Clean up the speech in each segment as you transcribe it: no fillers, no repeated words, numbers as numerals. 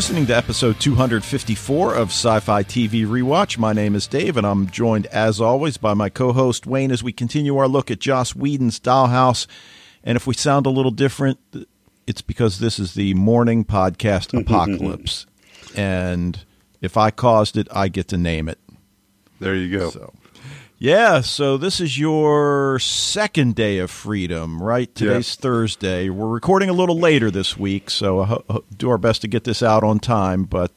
listening to episode 254 of Sci-Fi TV Rewatch. My name is Dave, and I'm joined, as always, by my co-host, Wayne, as we continue our look at Joss Whedon's Dollhouse. And if we sound a little different, it's because this is the morning podcast apocalypse. And if I caused it, I get to name it. There you go. So, yeah, so this is your second day of freedom, right? Today's Thursday. We're recording a little later this week, so do our best to get this out on time. But,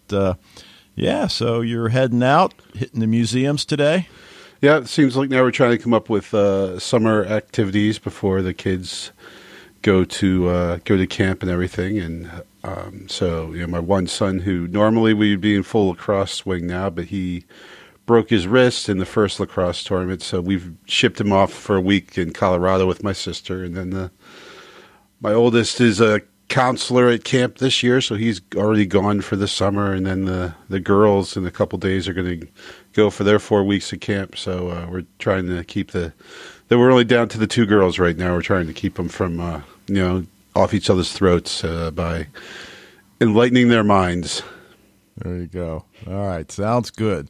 yeah, so you're heading out, hitting the museums today? Yeah, it seems like now we're trying to come up with summer activities before the kids go to camp and everything. And so, you know, my one son, who normally we'd be in full lacrosse swing now, but he broke his wrist in the first lacrosse tournament, so we've shipped him off for a week in Colorado with my sister. And then my oldest is a counselor at camp this year, so he's already gone for the summer. And then the girls in a couple days are going to go for their 4 weeks of camp. So we're trying to keep we're only down to the two girls right now. We're trying to keep them from, off each other's throats by enlightening their minds. There you go. All right. Sounds good.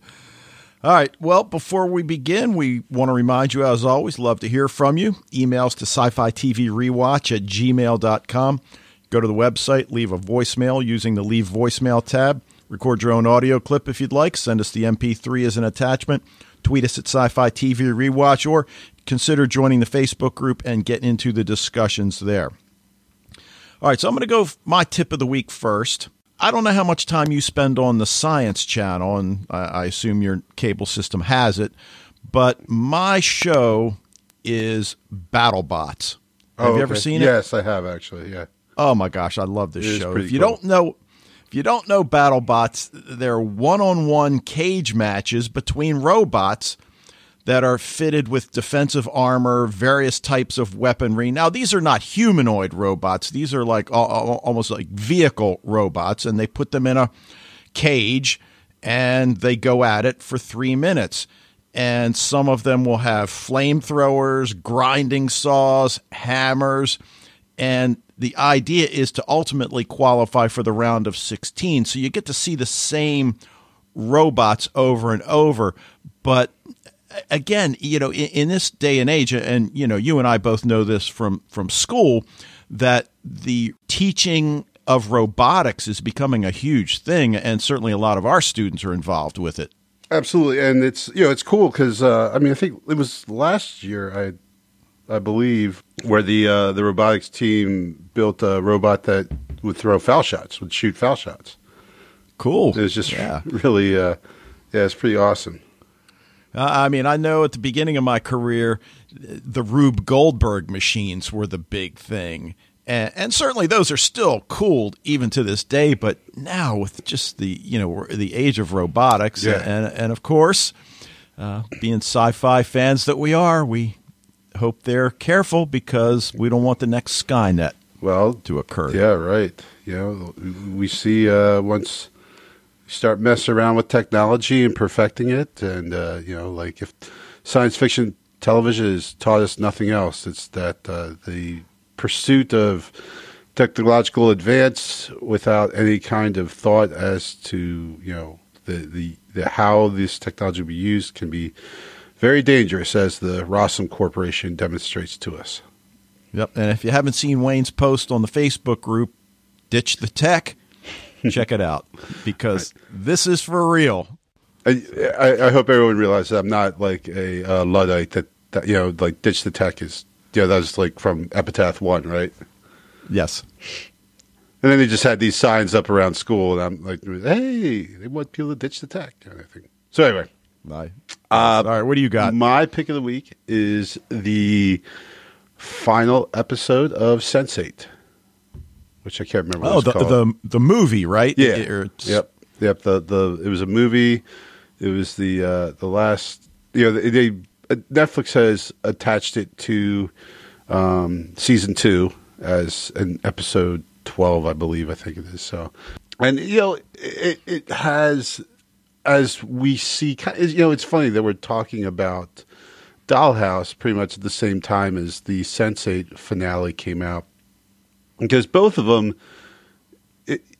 All right. Well, before we begin, we want to remind you, as always, love to hear from you. Emails to sci-fi TV rewatch@gmail.com. Go to the website, leave a voicemail using the Leave Voicemail tab. Record your own audio clip if you'd like. Send us the MP3 as an attachment. Tweet us at Sci-Fi TV Rewatch, or consider joining the Facebook group and get into the discussions there. All right. So I'm going to go my tip of the week first. I don't know how much time you spend on the Science Channel, and I assume your cable system has it, but my show is BattleBots. Have you ever seen it? Yes, I have, actually, yeah. Oh, my gosh, I love this show. If you don't know BattleBots, they're one-on-one cage matches between robots that are fitted with defensive armor, various types of weaponry. Now, these are not humanoid robots. These are like almost like vehicle robots, and they put them in a cage, and they go at it for 3 minutes. And some of them will have flamethrowers, grinding saws, hammers, and the idea is to ultimately qualify for the round of 16. So you get to see the same robots over and over, but again, you know, in this day and age, and, you know, you and I both know this from school, that the teaching of robotics is becoming a huge thing. And certainly a lot of our students are involved with it. Absolutely. And it's, you know, it's cool because, I mean, I think it was last year, I believe, where the robotics team built a robot that would throw foul shots, would shoot foul shots. Cool. It was just really, it's pretty awesome. I mean, I know at the beginning of my career, the Rube Goldberg machines were the big thing. And certainly those are still cool even to this day. But now with just the, you know, the age of robotics and of course, being sci-fi fans that we are, we hope they're careful because we don't want the next Skynet to occur. Yeah, right. You know, we see once start messing around with technology and perfecting it. And, you know, like if science fiction television has taught us nothing else, it's that the pursuit of technological advance without any kind of thought as to, you know, the how this technology will be used can be very dangerous, as the Rossum Corporation demonstrates to us. Yep. And if you haven't seen Wayne's post on the Facebook group, Ditch the Tech, check it out, because this is for real. I hope everyone realizes I'm not like a Luddite that you know, like Ditch the Tech is, yeah, you know, that was like from Epitaph One, right? Yes. And then they just had these signs up around school, and I'm like, hey, they want people to ditch the tech. And I think. So anyway. All right, what do you got? My pick of the week is the final episode of Sense8. Which I can't remember what it was called. The movie, right? Yeah. Yep. It was a movie. It was the last, you know, Netflix has attached it to season 2 as an episode 12, I believe. I think it is. So, and you know, it has, as we see, you know, it's funny that we're talking about Dollhouse pretty much at the same time as the Sense8 finale came out. Because both of them,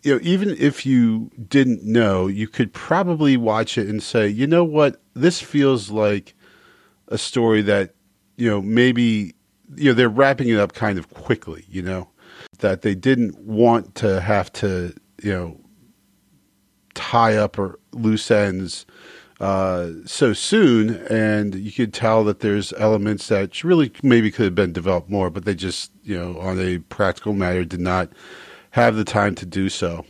you know, even if you didn't know, you could probably watch it and say, you know what, this feels like a story that, you know, maybe, you know, they're wrapping it up kind of quickly, you know, that they didn't want to have to, you know, tie up or loose ends so soon. And you could tell that there's elements that really maybe could have been developed more, but they just, you know, on a practical matter did not have the time to do so.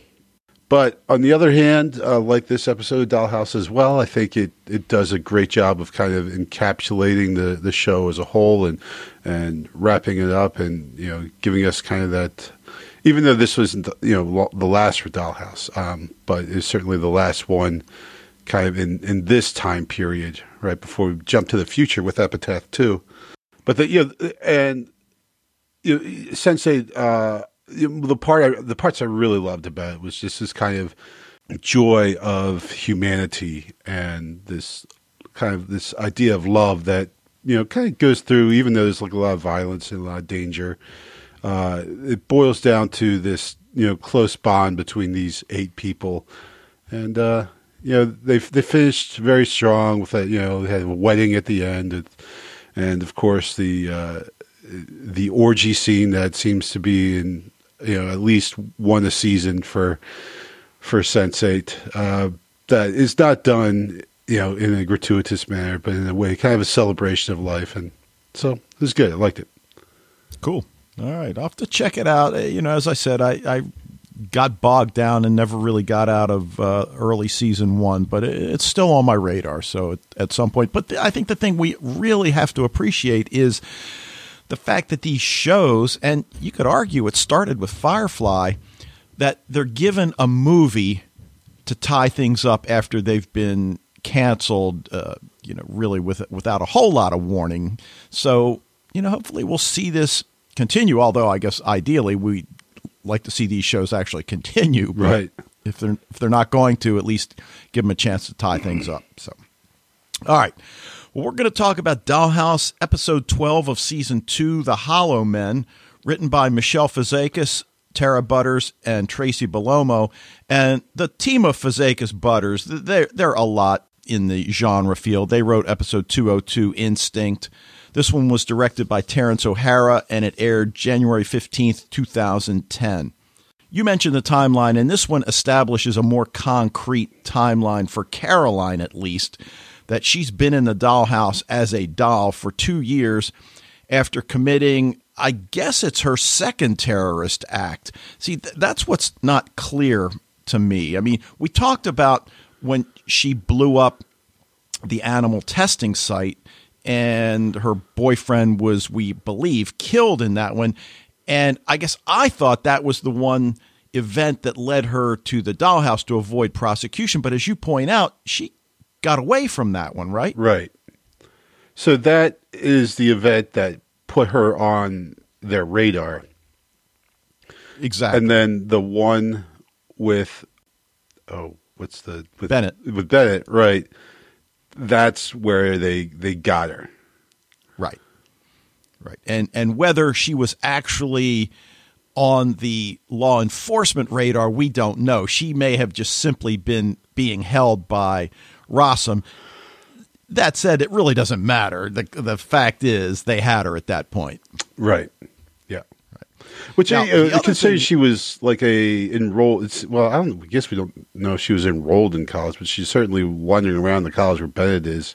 But on the other hand, like this episode of Dollhouse as well, I think it does a great job of kind of encapsulating the show as a whole and wrapping it up and, you know, giving us kind of that, even though this wasn't, you know, the last for Dollhouse, but it's certainly the last one kind of in this time period, right before we jump to the future with Epitaph 2. But, Sense8, the parts I really loved about it was just this kind of joy of humanity and this kind of this idea of love that, you know, kind of goes through, even though there's like a lot of violence and a lot of danger. It boils down to this, you know, close bond between these 8 people. And, you know, they finished very strong with that, you know, they had a wedding at the end. And of course the orgy scene that seems to be in, you know, at least one a season for Sense8, that is not done, you know, in a gratuitous manner, but in a way, kind of a celebration of life. And so it was good. I liked it. Cool. All right. I'll have to check it out. You know, as I said, I got bogged down and never really got out of early season 1, but it's still on my radar. So at some point, but I think the thing we really have to appreciate is the fact that these shows, and you could argue it started with Firefly, that they're given a movie to tie things up after they've been canceled, you know, really without a whole lot of warning. So, you know, hopefully we'll see this continue, although I guess ideally we like to see these shows actually continue. But right. If they're not going to, at least give them a chance to tie things up. So, all right. Well, we're going to talk about Dollhouse, episode 12 of season 2, The Hollow Men, written by Michelle Fazakis, Tara Butters, and Tracy Bellomo. And the team of Fazakis-Butters, they're a lot in the genre field. They wrote episode 202, Instinct. This one was directed by Terrence O'Hara, and it aired January 15th, 2010. You mentioned the timeline, and this one establishes a more concrete timeline for Caroline, at least, that she's been in the dollhouse as a doll for 2 years after committing, I guess it's her second terrorist act. See, that's what's not clear to me. I mean, we talked about when she blew up the animal testing site and her boyfriend was, we believe, killed in that one. And I guess I thought that was the one event that led her to the dollhouse to avoid prosecution. But as you point out, she got away from that one, right? Right. So that is the event that put her on their radar. Exactly. And then the one with Bennett. With Bennett, right. That's where they got her. Right. Right. And whether she was actually on the law enforcement radar, we don't know. She may have just simply been being held by Rossum. That said, it really doesn't matter. The fact is they had her at that point. Right. Yeah. Right. Which now, I could say she was like enrolled. I guess we don't know if she was enrolled in college, but she's certainly wandering around the college where Bennett is.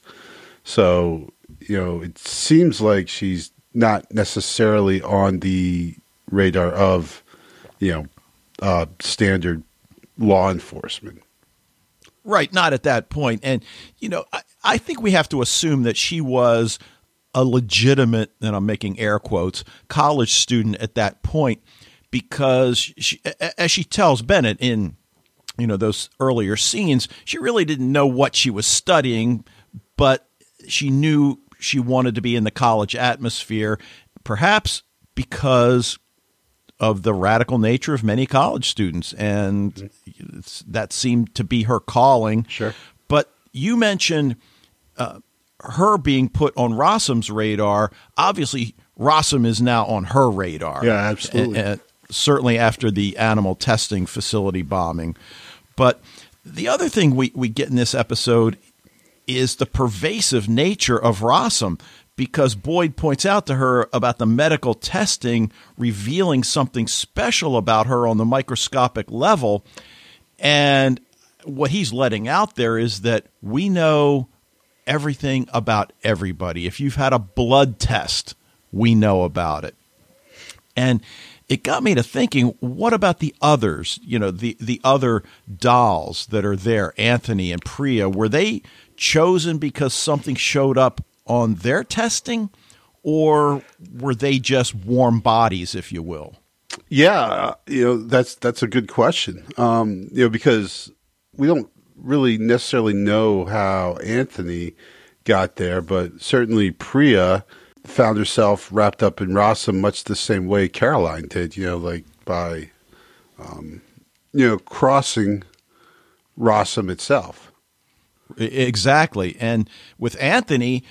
So, you know, it seems like she's not necessarily on the radar of, you know, standard law enforcement. Right, not at that point. And, you know, I think we have to assume that she was a legitimate, and I'm making air quotes, college student at that point, because she, as she tells Bennett in, you know, those earlier scenes, she really didn't know what she was studying, but she knew she wanted to be in the college atmosphere, perhaps because of the radical nature of many college students. And that seemed to be her calling. Sure. But you mentioned her being put on Rossum's radar. Obviously, Rossum is now on her radar. Yeah, absolutely. And, certainly after the animal testing facility bombing. But the other thing we get in this episode is the pervasive nature of Rossum, because Boyd points out to her about the medical testing revealing something special about her on the microscopic level. And what he's letting out there is that we know everything about everybody. If you've had a blood test, we know about it. And it got me to thinking, what about the others? You know, the other dolls that are there, Anthony and Priya, were they chosen because something showed up on their testing, or were they just warm bodies, if you will? Yeah, you know, that's a good question. You know, because we don't really necessarily know how Anthony got there, but certainly Priya found herself wrapped up in Rossum much the same way Caroline did, you know, like by, you know, crossing Rossum itself. Exactly. And with Anthony,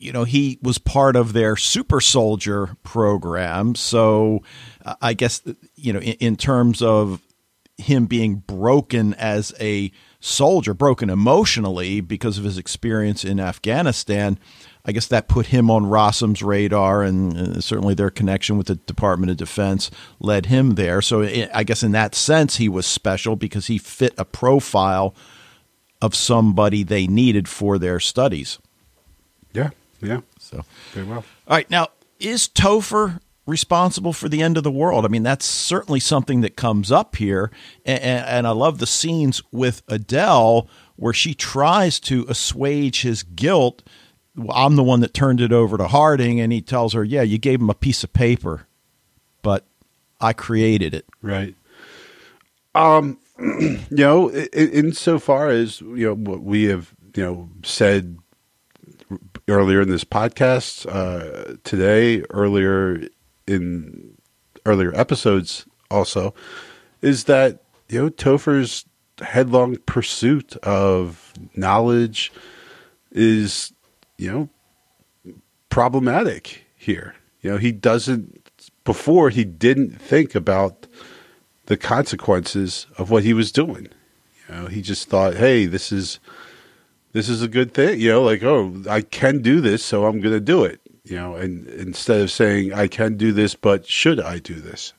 you know, he was part of their super soldier program. So I guess, you know, in terms of him being broken as a soldier, broken emotionally because of his experience in Afghanistan, I guess that put him on Rossum's radar, and certainly their connection with the Department of Defense led him there. So I guess in that sense, he was special because he fit a profile of somebody they needed for their studies. Yeah, yeah. So very well. All right, now, is Topher responsible for the end of the world? I mean, that's certainly something that comes up here, and I love the scenes with Adele where she tries to assuage his guilt. I'm the one that turned it over to Harding, and he tells her, yeah, you gave him a piece of paper, but I created it. Right. You know, insofar as, you know, what we have, you know, said earlier in this podcast, today, earlier episodes also, is that, you know, Topher's headlong pursuit of knowledge is, you know, problematic here. You know, he didn't think about the consequences of what he was doing. You know, he just thought, hey, this is a good thing. You know, like, oh, I can do this, so I'm going to do it. You know, and instead of saying, I can do this, but should I do this?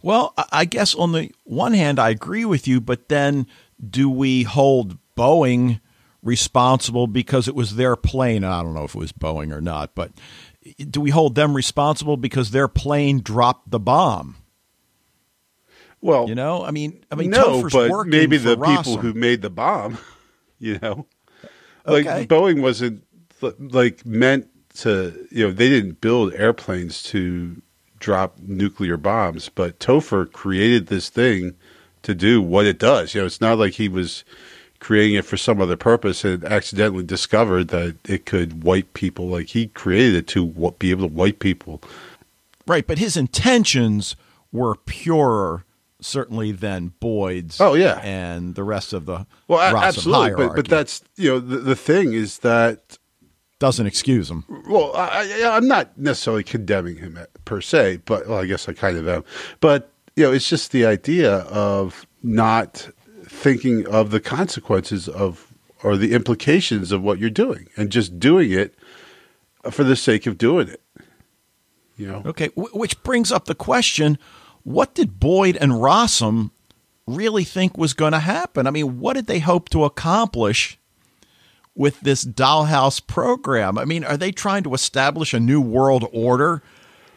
Well, I guess on the one hand, I agree with you, but then do we hold Boeing responsible because it was their plane? I don't know if it was Boeing or not, but do we hold them responsible because their plane dropped the bomb? Well, you know, I mean, no, but maybe the people who made the bomb, you know, like, okay, Boeing wasn't like meant to, you know, they didn't build airplanes to drop nuclear bombs, but Topher created this thing to do what it does. You know, it's not like he was creating it for some other purpose and accidentally discovered that it could wipe people. Like, he created it to be able to wipe people. Right. But his intentions were purer, certainly, than Boyd's. Oh, yeah. And the rest of the, well, Rossum absolutely hierarchy. But that's, you know, the thing is that doesn't excuse him. Well, I'm not necessarily condemning him per se, but, well, I guess I kind of am. But, you know, it's just the idea of not thinking of the consequences of, or the implications of what you're doing, and just doing it for the sake of doing it. You know? Okay. Which brings up the question, what did Boyd and Rossum really think was going to happen? I mean, what did they hope to accomplish with this Dollhouse program? I mean, are they trying to establish a new world order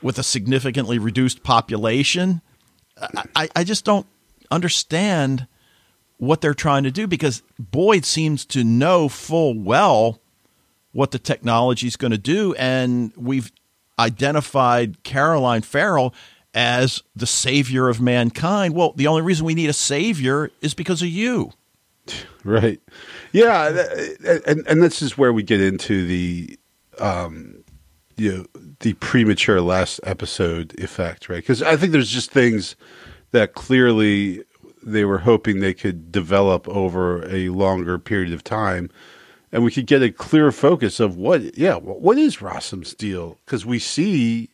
with a significantly reduced population? I just don't understand what they're trying to do, because Boyd seems to know full well what the technology is going to do. And we've identified Caroline Farrell as the savior of mankind. Well, the only reason we need a savior is because of you. Right. Yeah. And this is where we get into the, you know, the premature last episode effect, right? Because I think there's just things that clearly they were hoping they could develop over a longer period of time, and we could get a clear focus of what is Rossum's deal? Because we see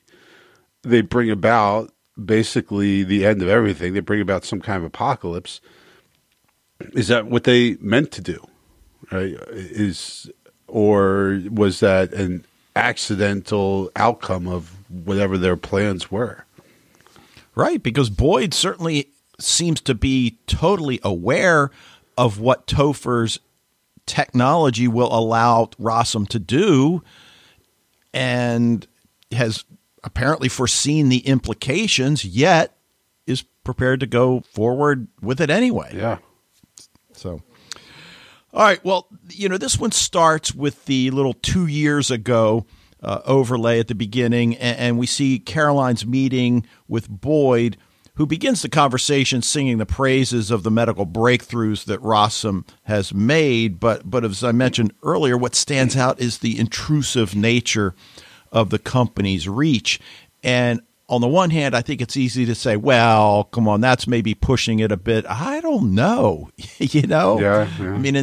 they bring about basically the end of everything. They bring about some kind of apocalypse. Is that what they meant to do? Right? Or was that an accidental outcome of whatever their plans were? Right, because Boyd certainly seems to be totally aware of what Topher's technology will allow Rossum to do, and has apparently foreseen the implications, yet is prepared to go forward with it anyway. Yeah. So, all right. Well, you know, this one starts with the little 2 years ago overlay at the beginning, and we see Caroline's meeting with Boyd, who begins the conversation singing the praises of the medical breakthroughs that Rossum has made. But as I mentioned earlier, what stands out is the intrusive nature of the company's reach. And on the one hand, I think it's easy to say, well, come on, that's maybe pushing it a bit. I don't know. You know, I mean,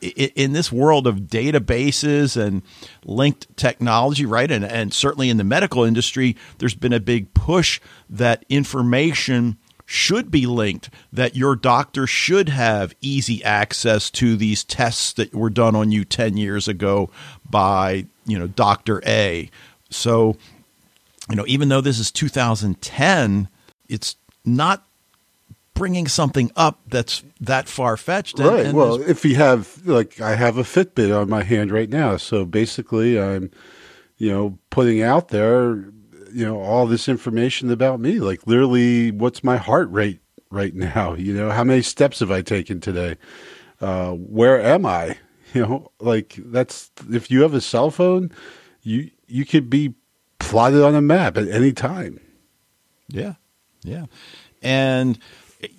in this world of databases and linked technology, right, and certainly in the medical industry, there's been a big push that information should be linked, that your doctor should have easy access to these tests that were done on you 10 years ago by, you know, Dr. A. So, you know, even though this is 2010, it's not bringing something up that's that far-fetched. Right. And well, if you have, like, I have a Fitbit on my hand right now. So basically I'm, you know, putting out there, you know, all this information about me, like literally what's my heart rate right now? You know, how many steps have I taken today? Where am I? You know, like that's, if you have a cell phone, you could be plotted on a map at any time. Yeah. Yeah. And,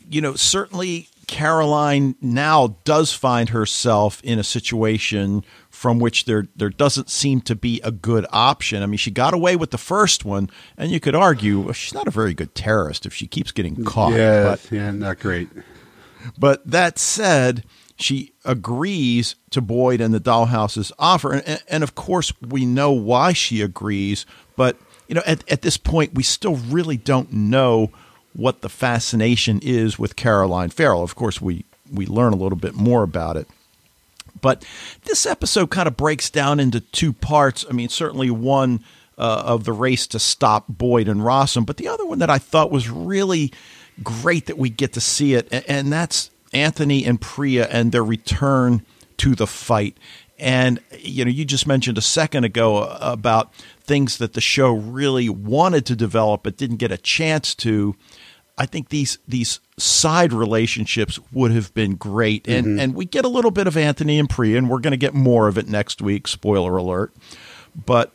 you know, certainly Caroline now does find herself in a situation from which there doesn't seem to be a good option. I mean, she got away with the first one, and you could argue, well, she's not a very good terrorist if she keeps getting caught. Yeah, but, yeah, not great. But that said, she agrees to Boyd and the Dollhouse's offer. And of course, we know why she agrees. But, you know, at this point, we still really don't know what the fascination is with Caroline Farrell. Of course, we learn a little bit more about it. But this episode kind of breaks down into 2 parts. I mean, certainly one of the race to stop Boyd and Rossum, but the other one that I thought was really great that we get to see it, and that's Anthony and Priya and their return to the fight. And, you know, you just mentioned a second ago about things that the show really wanted to develop but didn't get a chance to. I think these side relationships would have been great. And and we get a little bit of Anthony and Priya, and we're going to get more of it next week, spoiler alert. But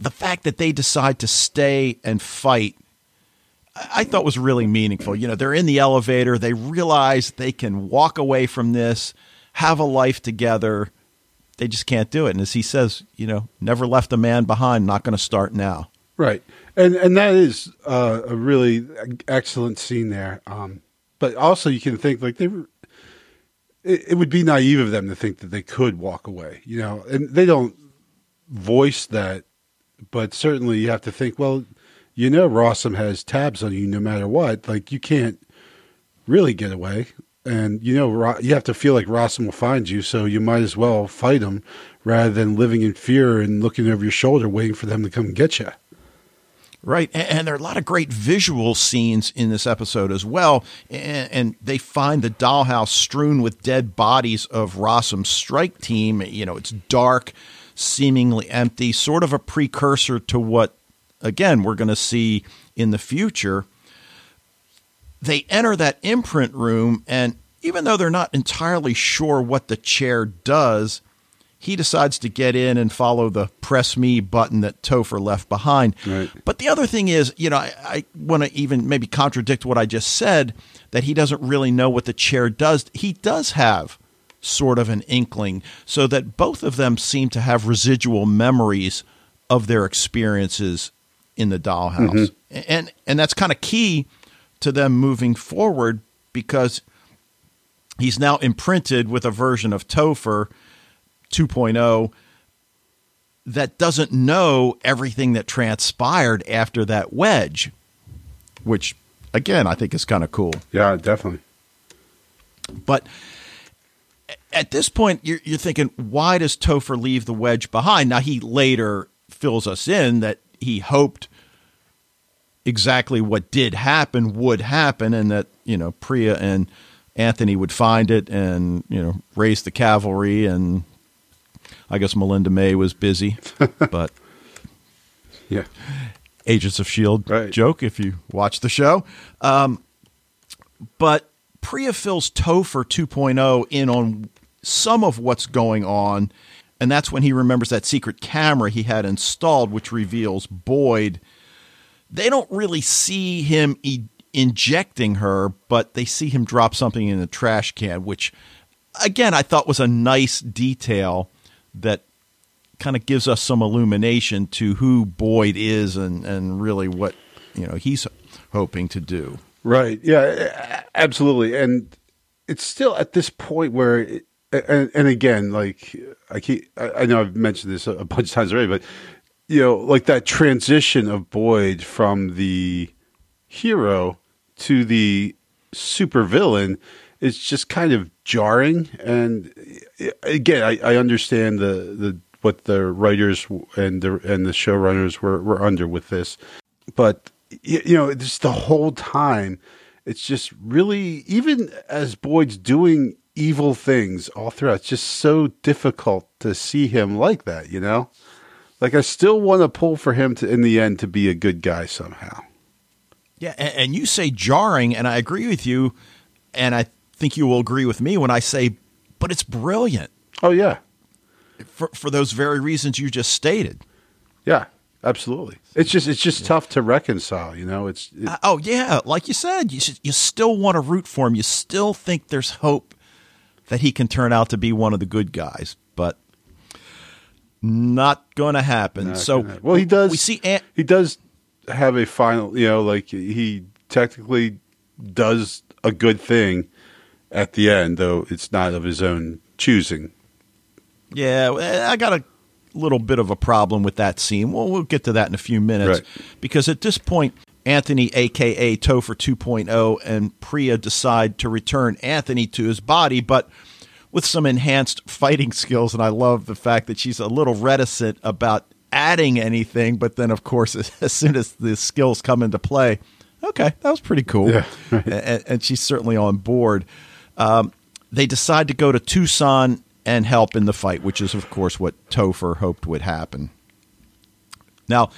the fact that they decide to stay and fight, I thought was really meaningful. You know, they're in the elevator. They realize they can walk away from this, have a life together. They just can't do it. And as he says, you know, never left a man behind, not going to start now. Right. And that is a really excellent scene there. But also you can think like it would be naive of them to think that they could walk away, you know, and they don't voice that, but certainly you have to think, well, you know, Rossum has tabs on you no matter what, like you can't really get away. And, you know, you have to feel like Rossum will find you, so you might as well fight him rather than living in fear and looking over your shoulder waiting for them to come get you. Right. And there are a lot of great visual scenes in this episode as well. And they find the dollhouse strewn with dead bodies of Rossum's strike team. You know, it's dark, seemingly empty, sort of a precursor to what, again, we're going to see in the future. They enter that imprint room, and even though they're not entirely sure what the chair does, he decides to get in and follow the press me button that Topher left behind. Right. But the other thing is, you know, I want to even maybe contradict what I just said, that he doesn't really know what the chair does. He does have sort of an inkling, so that both of them seem to have residual memories of their experiences in the dollhouse. Mm-hmm. And that's kind of key to them moving forward, because he's now imprinted with a version of Topher 2.0 that doesn't know everything that transpired after that wedge. which, again, I think is kind of cool. Yeah, definitely. But at this point, you're thinking, why does Topher leave the wedge behind? Now, he later fills us in that he hoped exactly what did happen would happen, and that, you know, Priya and Anthony would find it and, you know, raise the cavalry, and I guess Melinda May was busy, but yeah, Agents of S.H.I.E.L.D. right. Joke if you watch the show. But Priya fills Topher 2.0 in on some of what's going on, and that's when he remembers that secret camera he had installed, which reveals Boyd. They don't really see him injecting her, but they see him drop something in the trash can, which, again, I thought was a nice detail that kind of gives us some illumination to who Boyd is and really what, you know, he's hoping to do. Right. Yeah, absolutely. And it's still at this point where and again, like I know I've mentioned this a bunch of times already, but, you know, like that transition of Boyd from the hero to the supervillain is just kind of jarring. And again, I understand the what the writers and the showrunners were under with this, but, you know, just the whole time, it's just really, even as Boyd's doing evil things all throughout, it's just so difficult to see him like that, you know? Like, I still want to pull for him to, in the end, to be a good guy somehow. Yeah, and you say jarring, and I agree with you, and I think you will agree with me when I say, but it's brilliant. Oh, yeah. For those very reasons you just stated. Yeah, absolutely. It's just tough to reconcile, you know? Oh, yeah, like you said, you still want to root for him. You still think there's hope that he can turn out to be one of the good guys, but not going to happen. Well, he does. We see he does have a final, you know, like he technically does a good thing at the end, though it's not of his own choosing. Yeah, I got a little bit of a problem with that scene. Well, we'll get to that in a few minutes, right. Because at this point, Anthony, a.k.a. Topher 2.0, and Priya decide to return Anthony to his body, but with some enhanced fighting skills. And I love the fact that she's a little reticent about adding anything, but then, of course, as soon as the skills come into play, okay, that was pretty cool. Yeah, right. And she's certainly on board. They decide to go to Tucson and help in the fight, which is, of course, what Topher hoped would happen. Now,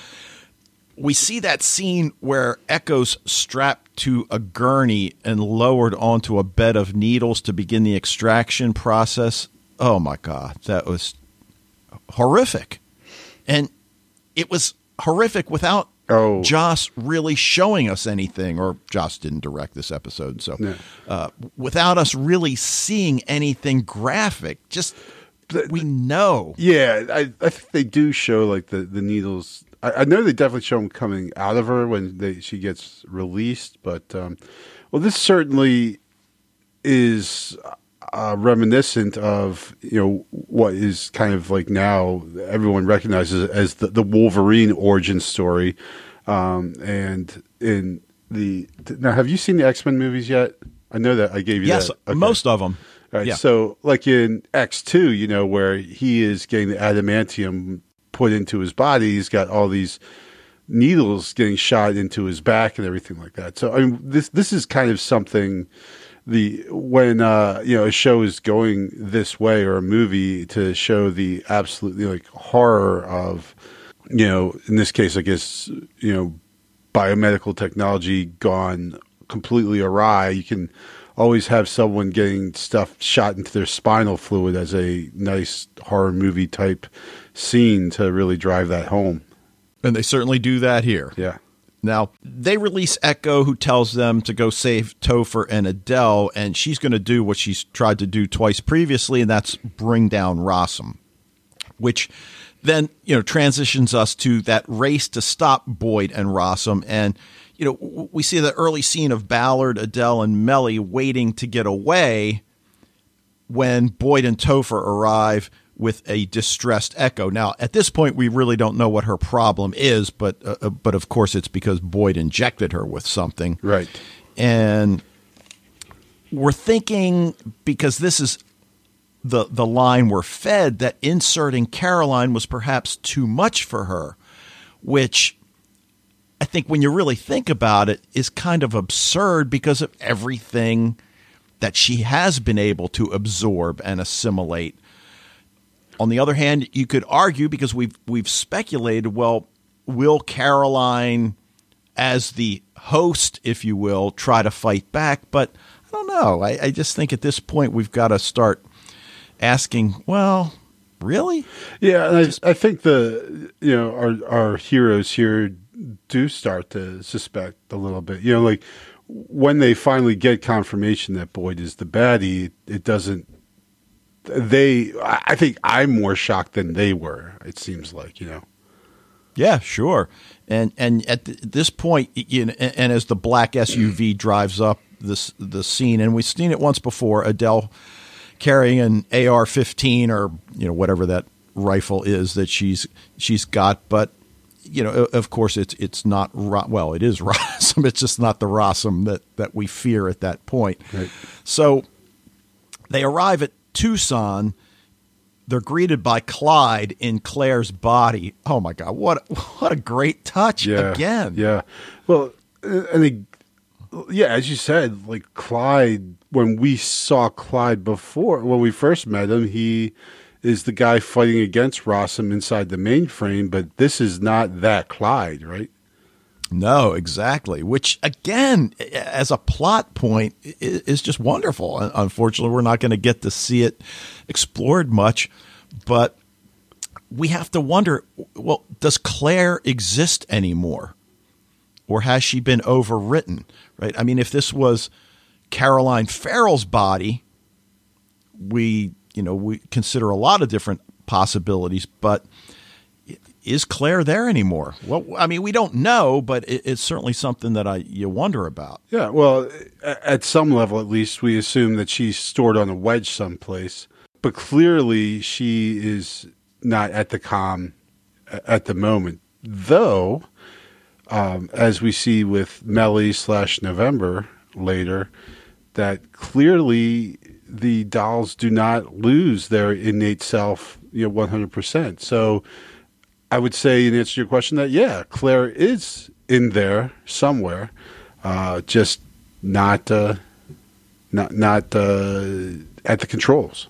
we see that scene where Echo's strapped to a gurney and lowered onto a bed of needles to begin the extraction process. Oh, my God. That was horrific. And it was horrific without Joss really showing us anything, or Joss didn't direct this episode. So without us really seeing anything graphic, just we know. Yeah, I think they do show like the needles. I know they definitely show them coming out of her when she gets released. But, well, this certainly is reminiscent of, you know, what is kind of like now everyone recognizes as the Wolverine origin story. And in now, have you seen the X-Men movies yet? I know that I gave you that. Yes, okay. Most of them. All right, yeah. So like in X2, you know, where he is getting the adamantium put into his body, he's got all these needles getting shot into his back and everything like that. So I mean, this is kind of something. When you know, a show is going this way, or a movie, to show the absolutely like horror of, you know, in this case, I guess, you know, biomedical technology gone completely awry. You can always have someone getting stuff shot into their spinal fluid as a nice horror movie type scene to really drive that home. And they certainly do that here. Yeah. Now, they release Echo, who tells them to go save Topher and Adele, and she's going to do what she's tried to do twice previously, and that's bring down Rossum, which then, you know, transitions us to that race to stop Boyd and Rossum. And, you know, we see the early scene of Ballard, Adele, and Mellie waiting to get away when Boyd and Topher arrive with a distressed Echo. Now, at this point, we really don't know what her problem is, but of course it's because Boyd injected her with something. Right. And we're thinking, because this is the line we're fed, that inserting Caroline was perhaps too much for her, which I think when you really think about it is kind of absurd because of everything that she has been able to absorb and assimilate. On the other hand, you could argue, because we've speculated, well, will Caroline, as the host, if you will, try to fight back? But I don't know. I just think at this point we've got to start asking, well, really? Yeah, and I think our heroes here do start to suspect a little bit. You know, like when they finally get confirmation that Boyd is the baddie, it doesn't. I think I'm more shocked than they were. It seems like, you know. Yeah, sure. And at this point, you know, and as the black SUV drives up the scene, and we've seen it once before, Adele carrying an AR-15 or, you know, whatever that rifle is that she's got, but you know, of course, it's not well, it is Rossum. It's just not the Rossum that we fear at that point. Right. So they arrive at Tucson. They're greeted by Clyde in Claire's body. Oh my God, what a great touch. Yeah, again. Yeah. Well, I think, yeah, as you said, like Clyde, when we saw Clyde before, when we first met him, he is the guy fighting against Rossum inside the mainframe, but this is not that Clyde, right? No, exactly. Which, again, as a plot point, is just wonderful. Unfortunately, we're not going to get to see it explored much, but we have to wonder, well, does Claire exist anymore? Or has she been overwritten, right? I mean, if this was Caroline Farrell's body, we consider a lot of different possibilities, but is Claire there anymore? Well, I mean, we don't know, but it's certainly something that you wonder about. Yeah, well, at some level, at least, we assume that she's stored on a wedge someplace, but clearly she is not at the comm at the moment. Though, as we see with Mellie / November later, that clearly the dolls do not lose their innate self, 100%. So I would say, in answer to your question, that, yeah, Claire is in there somewhere, just not at the controls.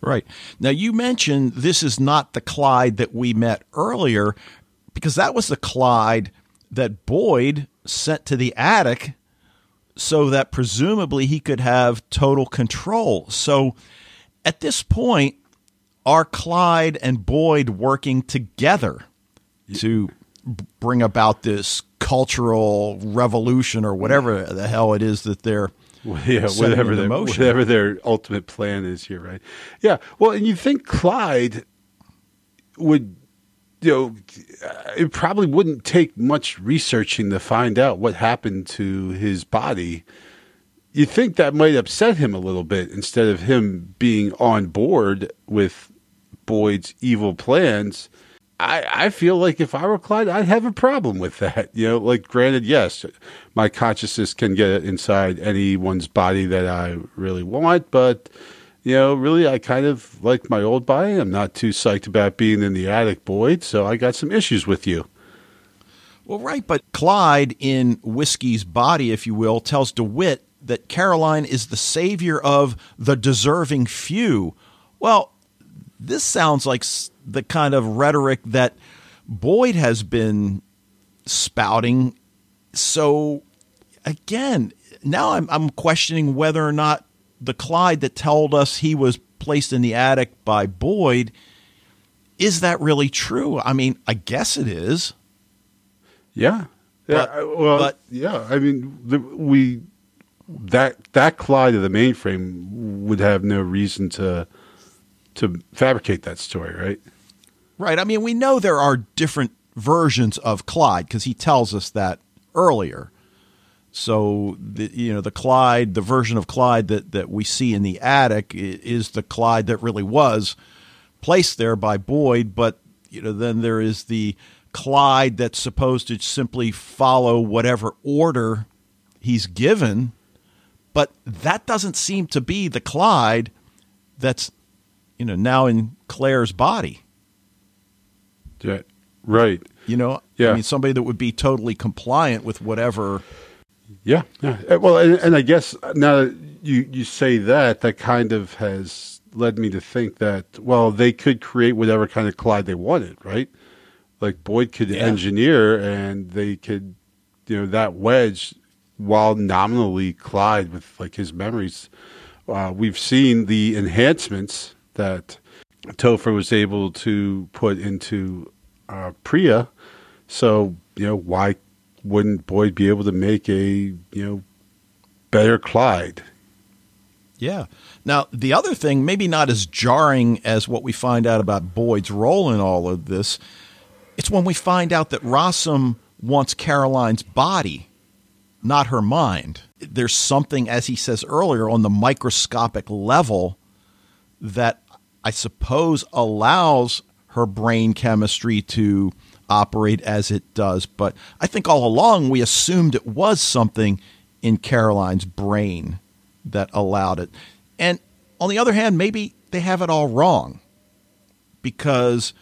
Right. Now, you mentioned this is not the Clyde that we met earlier, because that was the Clyde that Boyd sent to the attic so that presumably he could have total control. So at this point, are Clyde and Boyd working together to bring about this cultural revolution or whatever the hell it is that they're whatever their ultimate plan is here, right? Yeah. Well, and you think Clyde would, it probably wouldn't take much researching to find out what happened to his body. You think that might upset him a little bit instead of him being on board with Boyd's evil plans. I feel like if I were Clyde, I'd have a problem with that. Granted, yes, my consciousness can get inside anyone's body that I really want, but really, I kind of like my old body. I'm not too psyched about being in the attic, Boyd, so I got some issues with you. Well, right, but Clyde in Whiskey's body, if you will, tells DeWitt that Caroline is the savior of the deserving few. Well, this sounds like the kind of rhetoric that Boyd has been spouting. So, again, now I'm questioning whether or not the Clyde that told us he was placed in the attic by Boyd, is that really true? I mean, I guess it is. Yeah. Yeah. I mean, that Clyde of the mainframe would have no reason to fabricate that story, right? Right. I mean, we know there are different versions of Clyde because he tells us that earlier. So, the Clyde, the version of Clyde that we see in the attic is the Clyde that really was placed there by Boyd, but you know, then there is the Clyde that's supposed to simply follow whatever order he's given, but that doesn't seem to be the Clyde that's, you know, now in Claire's body. Yeah, right. You know, yeah. I mean, somebody that would be totally compliant with whatever. Yeah. Yeah. Well, and I guess now that you say that, that kind of has led me to think that, well, they could create whatever kind of Clyde they wanted, right? Like Boyd could engineer, and they could, you know, that wedge, while nominally Clyde with like his memories. We've seen the enhancements that Topher was able to put into Priya. So, you know, why wouldn't Boyd be able to make a, you know, better Clyde? Yeah. Now, the other thing, maybe not as jarring as what we find out about Boyd's role in all of this, it's when we find out that Rossum wants Caroline's body, not her mind. There's something, as he says earlier, on the microscopic level that I suppose allows her brain chemistry to operate as it does. But I think all along we assumed it was something in Caroline's brain that allowed it. And on the other hand, maybe they have it all wrong, because,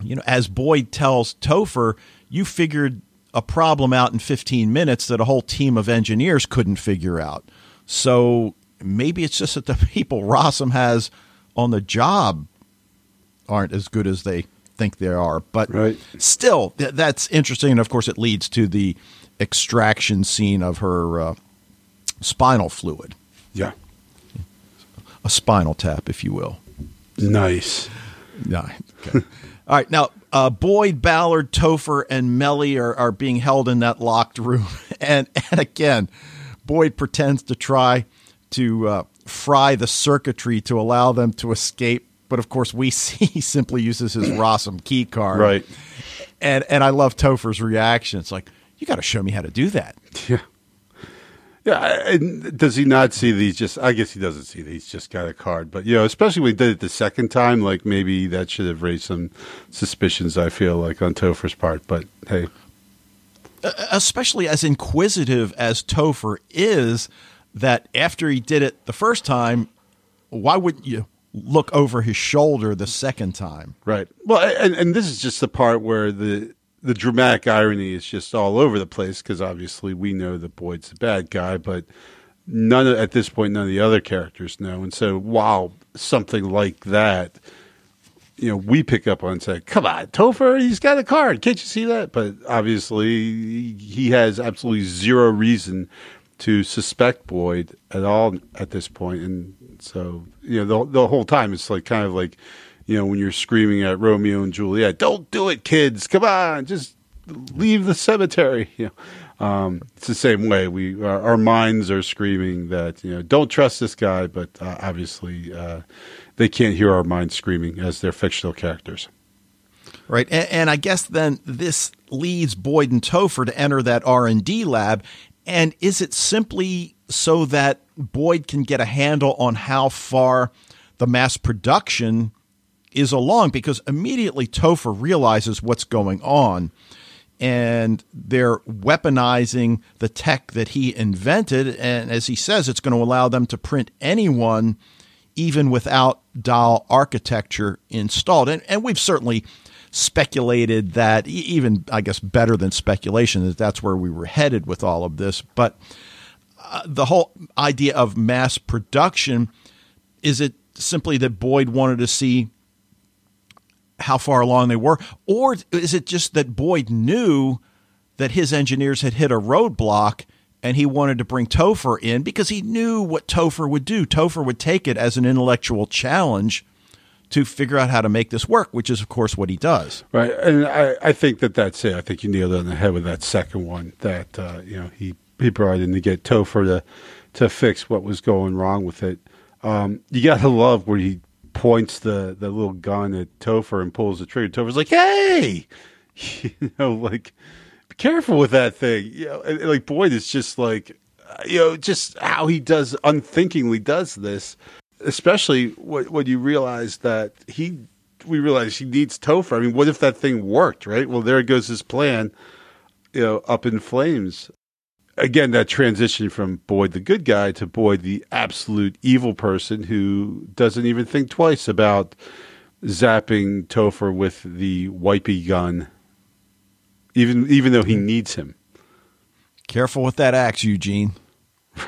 you know, as Boyd tells Topher, you figured a problem out in 15 minutes that a whole team of engineers couldn't figure out. So maybe it's just that the people Rossum has on the job aren't as good as they think they are. But still, that's interesting. And of course, it leads to the extraction scene of her spinal fluid. Yeah. A spinal tap, if you will. Nice. Yeah. Okay. All right. Now, Boyd, Ballard, Topher, and Mellie are being held in that locked room. And again, Boyd pretends to try to fry the circuitry to allow them to escape. But, of course, we see he simply uses his Rossum key card. Right. And I love Topher's reaction. It's like, you got to show me how to do that. Yeah. Yeah, and does he not see these? Just, I guess he doesn't see that he's just got a card. But, you know, especially when he did it the second time, like maybe that should have raised some suspicions, I feel like, on Topher's part. But, hey. Especially as inquisitive as Topher is, that after he did it the first time, why wouldn't you look over his shoulder the second time? Right. Well, and this is just the part where the dramatic irony is just all over the place, because obviously we know that Boyd's the bad guy, but none of the other characters know. And so while something like that, you know, we pick up on and say, come on, Topher, he's got a card. Can't you see that? But obviously he has absolutely zero reason to suspect Boyd at all at this point. And so, you know, the whole time it's like kind of like, you know, when you're screaming at Romeo and Juliet, don't do it, kids. Come on, just leave the cemetery. You know, it's the same way. Our minds are screaming that, you know, don't trust this guy. But obviously they can't hear our minds screaming as they're fictional characters. Right. And I guess then this leads Boyd and Topher to enter that R&D lab. And is it simply so that Boyd can get a handle on how far the mass production is along? Because immediately Topher realizes what's going on, and they're weaponizing the tech that he invented. And as he says, it's going to allow them to print anyone, even without doll architecture installed. And we've certainly speculated that, even I guess better than speculation, that that's where we were headed with all of this. But the whole idea of mass production, is it simply that Boyd wanted to see how far along they were? Or is it just that Boyd knew that his engineers had hit a roadblock and he wanted to bring Topher in because he knew what Topher would do? Topher would take it as an intellectual challenge to figure out how to make this work, which is, of course, what he does. Right. And I think that that's it. I think you nailed it on the head with that second one, that, you know, he brought in to get Topher to fix what was going wrong with it. You got to love where he points the little gun at Topher and pulls the trigger. Topher's like, hey, you know, like, be careful with that thing. You know, and like Boyd is just like, you know, just how he unthinkingly does this. especially when you realize that we realize he needs Topher. I mean, what if that thing worked, right? Well, there goes his plan, up in flames. Again, that transition from Boyd the good guy to Boyd the absolute evil person who doesn't even think twice about zapping Topher with the wipey gun, even though he needs him. Careful with that axe, Eugene.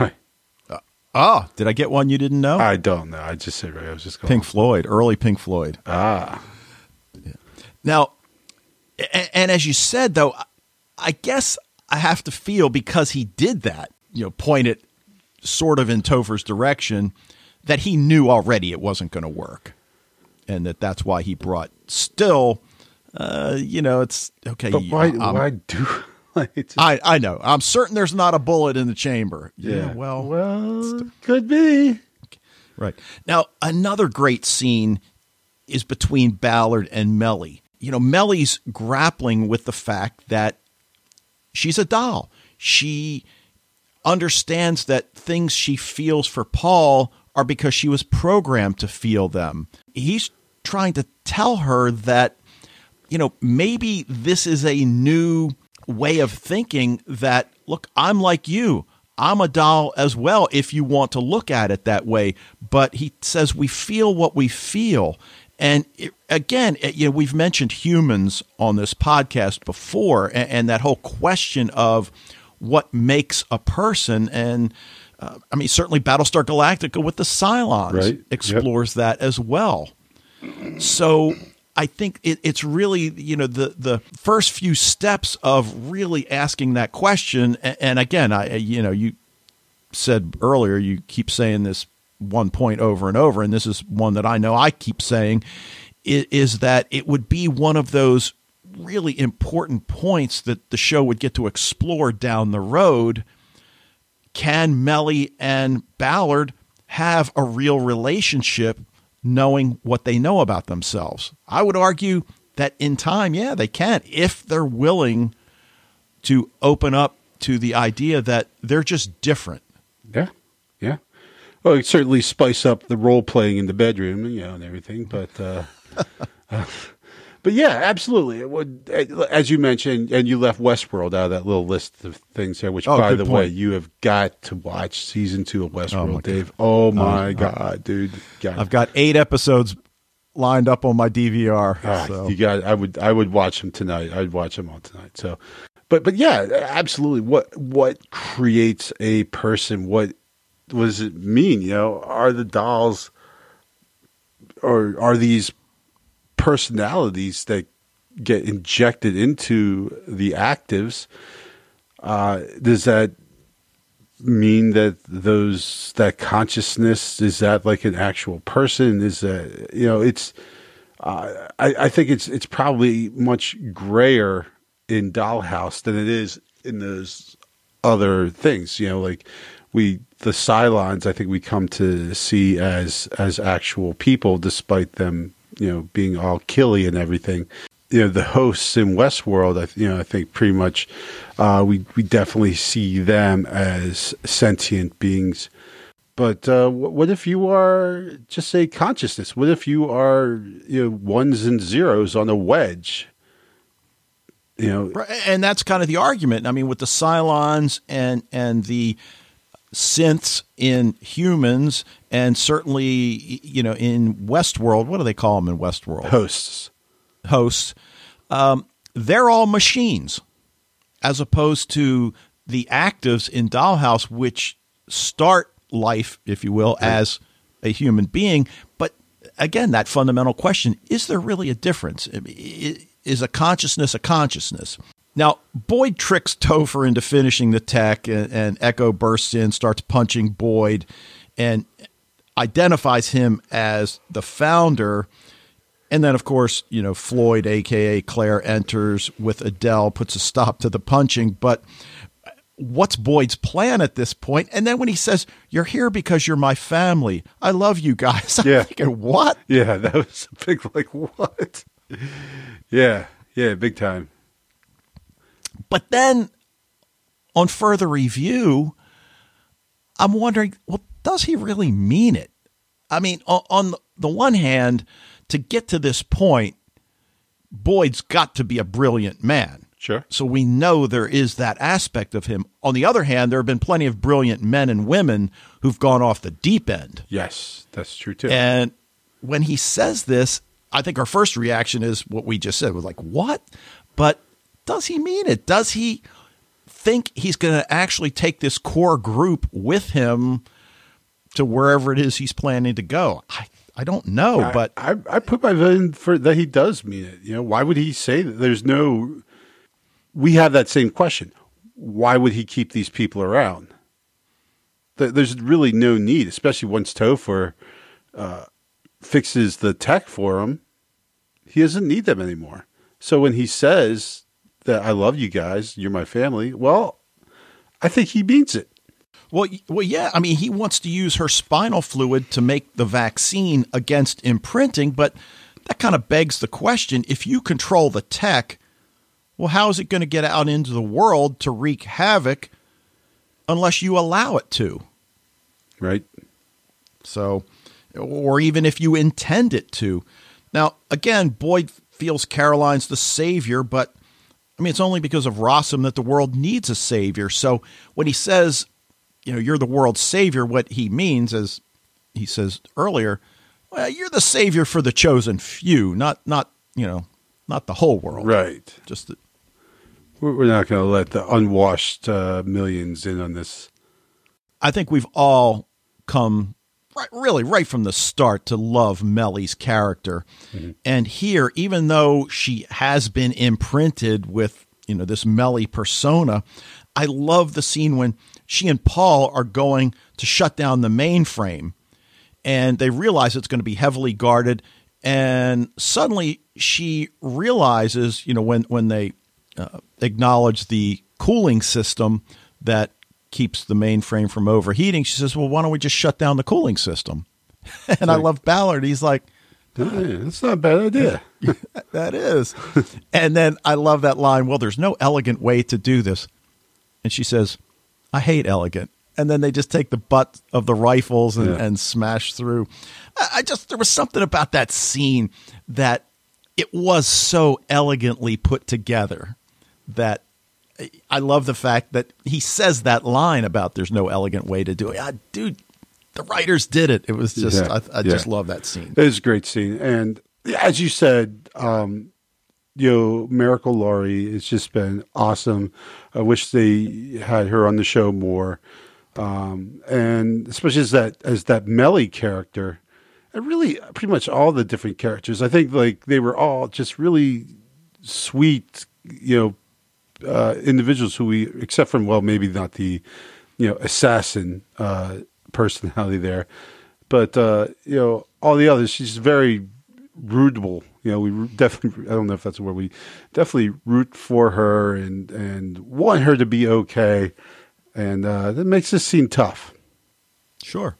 Right. Oh, did I get one you didn't know? I don't know. I just said, right, I was just going. Pink Floyd, early Pink Floyd. Ah. Yeah. Now, and as you said, though, I guess I have to feel, because he did that, point it sort of in Topher's direction, that he knew already it wasn't going to work. And that's why he brought it's okay. But why do I know. I'm certain there's not a bullet in the chamber. Yeah. Well, could be. Right. Now, another great scene is between Ballard and Mellie. Mellie's grappling with the fact that she's a doll. She understands that things she feels for Paul are because she was programmed to feel them. He's trying to tell her that, maybe this is a new way of thinking that, look, I'm like you. I'm a doll as well, if you want to look at it that way. But he says we feel what we feel. And we've mentioned Humans on this podcast before, and that whole question of what makes a person. And certainly Battlestar Galactica with the Cylons explores that as well. So I think it's really, the first few steps of really asking that question. And again, you said earlier, you keep saying this one point over and over, and this is one that I know I keep saying, is that it would be one of those really important points that the show would get to explore down the road. Can Mellie and Ballard have a real relationship, knowing what they know about themselves? I would argue that in time, yeah, they can, if they're willing to open up to the idea that they're just different. Yeah. Yeah. Well, it certainly spice up the role playing in the bedroom, and everything, but, but yeah, absolutely. It would, as you mentioned, and you left Westworld out of that little list of things there, which, by the way, you have got to watch season 2 of Westworld, Dave. Oh my God, dude! I've got 8 episodes lined up on my DVR. So. I would watch them tonight. I'd watch them all tonight. So, but yeah, absolutely. What creates a person? What does it mean? Are the dolls, or are these personalities that get injected into the actives, does that mean that that consciousness, is that like an actual person? Is that, it's, I think it's probably much grayer in Dollhouse than it is in those other things, like the Cylons, I think we come to see as actual people, despite them, being all killy and everything. The hosts in Westworld, I think pretty much we definitely see them as sentient beings. But what if you are just a consciousness? What if you are ones and zeros on a wedge? And that's kind of the argument. I mean, with the Cylons and the synths in Humans, and certainly, in Westworld, what do they call them in Westworld? Hosts. They're all machines, as opposed to the actives in Dollhouse, which start life, if you will, as a human being. But again, that fundamental question, is there really a difference? Is a consciousness a consciousness? Now, Boyd tricks Topher into finishing the tech, and Echo bursts in, starts punching Boyd, and identifies him as the founder. And then, of course, Floyd, a.k.a. Claire, enters with Adele, puts a stop to the punching. But what's Boyd's plan at this point? And then when he says, "You're here because you're my family. I love you guys." I'm thinking, what? Yeah, that was a big, like, what? Yeah, big time. But then on further review, I'm wondering, well, does he really mean it? I mean, on the one hand, to get to this point, Boyd's got to be a brilliant man. Sure. So we know there is that aspect of him. On the other hand, there have been plenty of brilliant men and women who've gone off the deep end. Yes, that's true, too. And when he says this, I think our first reaction is what we just said. We're like, what? But does he mean it? Does he think he's going to actually take this core group with him to wherever it is he's planning to go? I don't know, but I put my vote in for that he does mean it. You know, why would he say that? There's no. We have that same question. Why would he keep these people around? There's really no need, especially once Topher fixes the tech for him. He doesn't need them anymore. So when he says that I love you guys, you're my family, well, I think he means it. Well, yeah. I mean, he wants to use her spinal fluid to make the vaccine against imprinting, but that kind of begs the question, if you control the tech, well, how is it going to get out into the world to wreak havoc unless you allow it to? Right. So, or even if you intend it to. Now, again, Boyd feels Caroline's the savior, but I mean, it's only because of Rossum that the world needs a savior. So when he says, you know, you're the world's savior, what he means, as he says earlier, well, you're the savior for the chosen few, not the whole world. Right. Just we're not going to let the unwashed millions in on this. I think we've all come right from the start to love Mellie's character. Mm-hmm. And here, even though she has been imprinted with, you know, this Mellie persona, I love the scene when she and Paul are going to shut down the mainframe and they realize it's going to be heavily guarded. And suddenly she realizes, you know, when they acknowledge the cooling system that keeps the mainframe from overheating, she says, well, why don't we just shut down the cooling system? And I love Ballard. He's like, that's not a bad idea. That is. And then I love that line. Well, there's no elegant way to do this. And she says, I hate elegant. And then they just take the butt of the rifles and smash through. There was something about that scene that it was so elegantly put together that I love the fact that he says that line about there's no elegant way to do it. Dude, the writers did it. It was just, I just love that scene. It was a great scene. And as you said, you know, Miracle Laurie has just been awesome. I wish they had her on the show more. And especially as that Mellie character, and really pretty much all the different characters. I think like they were all just really sweet, you know, individuals who we, except from, well, maybe not the, you know, assassin personality there, but you know, all the others, she's very rootable. You know, we definitely, I don't know if that's a word, we definitely root for her and want her to be okay. And that makes this scene tough. Sure.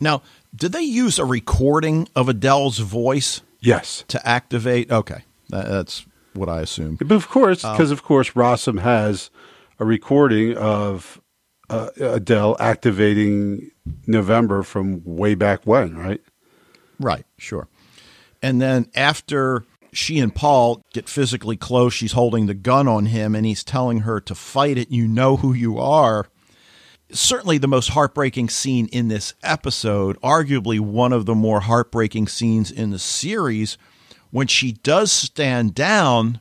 Now, did they use a recording of Adele's voice? Yes. To activate? Okay. That's what I assume. But of course, because of course, Rossum has a recording of Adele activating November from way back when, right? Right. Sure. And then after she and Paul get physically close, she's holding the gun on him and he's telling her to fight it. You know who you are. Certainly the most heartbreaking scene in this episode, arguably one of the more heartbreaking scenes in the series, when she does stand down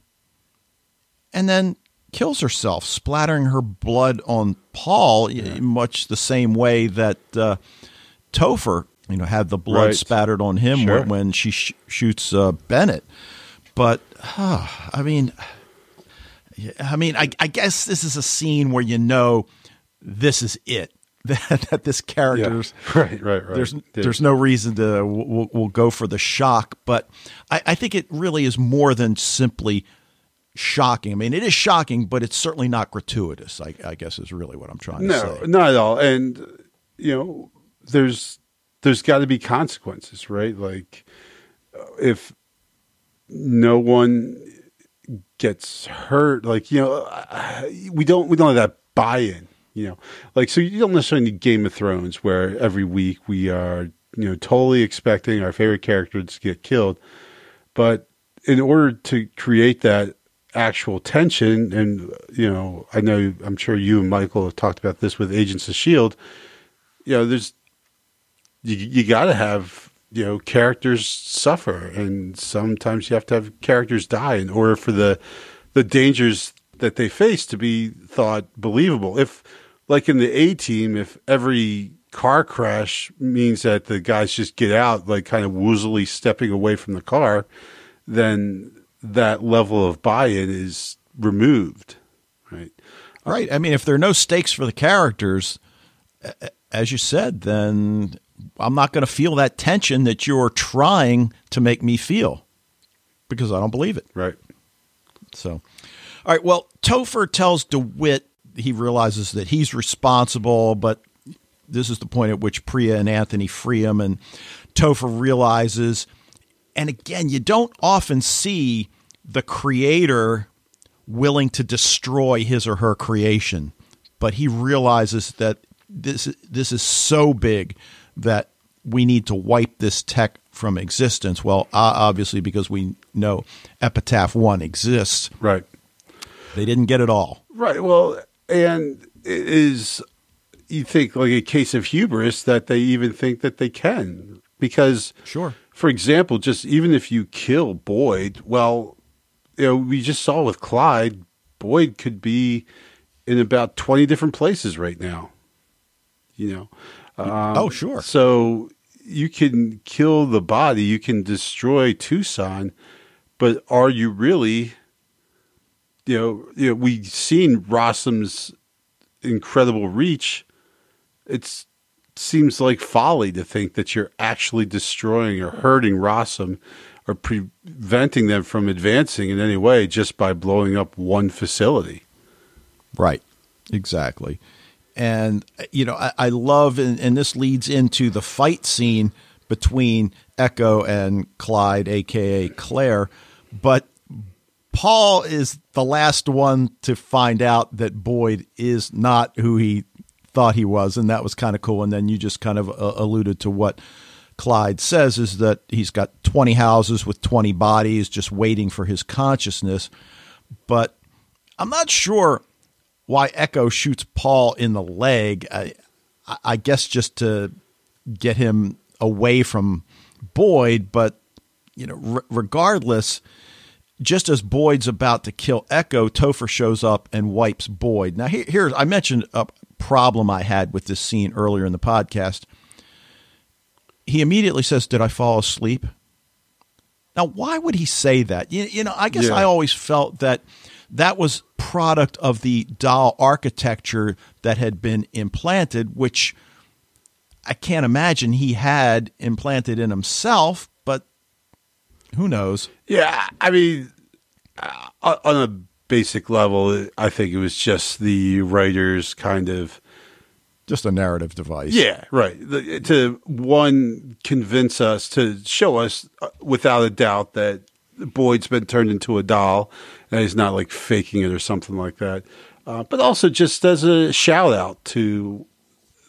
and then kills herself, splattering her blood on Paul, much the same way that Topher, you know, had the blood spattered on him when she shoots Bennett. But I guess this is a scene where, you know, this is it, that this character's right. There's no reason to we'll go for the shock. But I think it really is more than simply shocking. I mean, it is shocking, but it's certainly not gratuitous, I guess is really what I'm trying to say. No, not at all. And, you know, there's got to be consequences, right? Like if no one gets hurt, like, you know, we don't have that buy-in, you know, like, so you don't necessarily need Game of Thrones where every week we are you know, totally expecting our favorite character to get killed. But in order to create that actual tension, and, you know, I know, I'm sure you and Michael have talked about this with Agents of S.H.I.E.L.D., you know, there's, you got to have, you know, characters suffer, and sometimes you have to have characters die in order for the dangers that they face to be thought believable. If, like in the A-Team, if every car crash means that the guys just get out, like kind of woozily stepping away from the car, then that level of buy-in is removed, right? Right. I mean, if there are no stakes for the characters, as you said, then I'm not going to feel that tension that you're trying to make me feel, because I don't believe it. Right. So, all right. Well, Topher tells DeWitt he realizes that he's responsible, but this is the point at which Priya and Anthony free him, and Topher realizes. And again, you don't often see the creator willing to destroy his or her creation, but he realizes that this is so big that we need to wipe this tech from existence. Well, obviously, because we know Epitaph One exists. Right. They didn't get it all. Right. Well, and it is, you think, like a case of hubris that they even think that they can, because sure. For example, just even if you kill Boyd, well, you know, we just saw with Clyde, Boyd could be in about 20 different places right now, you know. Oh, sure. So you can kill the body, you can destroy Tucson, but are you really, you know we've seen Rossum's incredible reach. It's seems like folly to think that you're actually destroying or hurting Rossum or preventing them from advancing in any way just by blowing up one facility. Right. Exactly. And, you know, I love, and this leads into the fight scene between Echo and Clyde, a.k.a. Claire, but Paul is the last one to find out that Boyd is not who he thought he was, and that was kind of cool. And then you just kind of alluded to what Clyde says, is that he's got 20 houses with 20 bodies just waiting for his consciousness. But I'm not sure why Echo shoots Paul in the leg. I guess just to get him away from Boyd. But, you know, regardless, just as Boyd's about to kill Echo, Topher shows up and wipes Boyd. Now, here's, I mentioned a problem I had with this scene earlier in the podcast. He immediately says, "Did I fall asleep?" Now, why would he say that? You know, I guess I always felt that was product of the doll architecture that had been implanted, which I can't imagine he had implanted in himself, but who knows? Yeah, I mean, on a basic level, I think it was just the writer's kind of... just a narrative device. Yeah, right. To, one, convince us, to show us without a doubt that Boyd's been turned into a doll and he's not, like, faking it or something like that. But also just as a shout-out to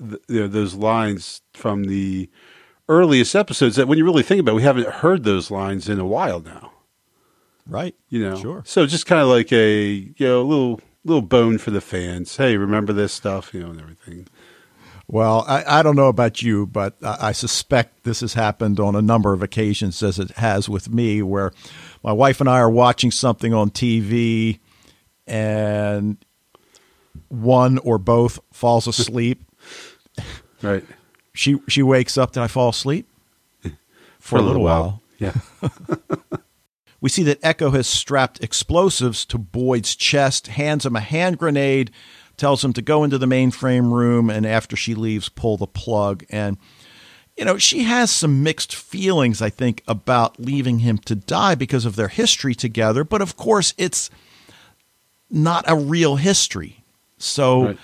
those lines from the earliest episodes that, when you really think about it, we haven't heard those lines in a while now. Right. You know, sure. So just kind of like a, you know, little bone for the fans. Hey, remember this stuff, you know, and everything. Well, I don't know about you, but I suspect this has happened on a number of occasions, as it has with me, where my wife and I are watching something on TV and one or both falls asleep. Right. She wakes up. Did I fall asleep? For a little while. Yeah. We see that Echo has strapped explosives to Boyd's chest, hands him a hand grenade, tells him to go into the mainframe room, and after she leaves, pull the plug. And, you know, she has some mixed feelings, I think, about leaving him to die because of their history together. But, of course, it's not a real history. So right.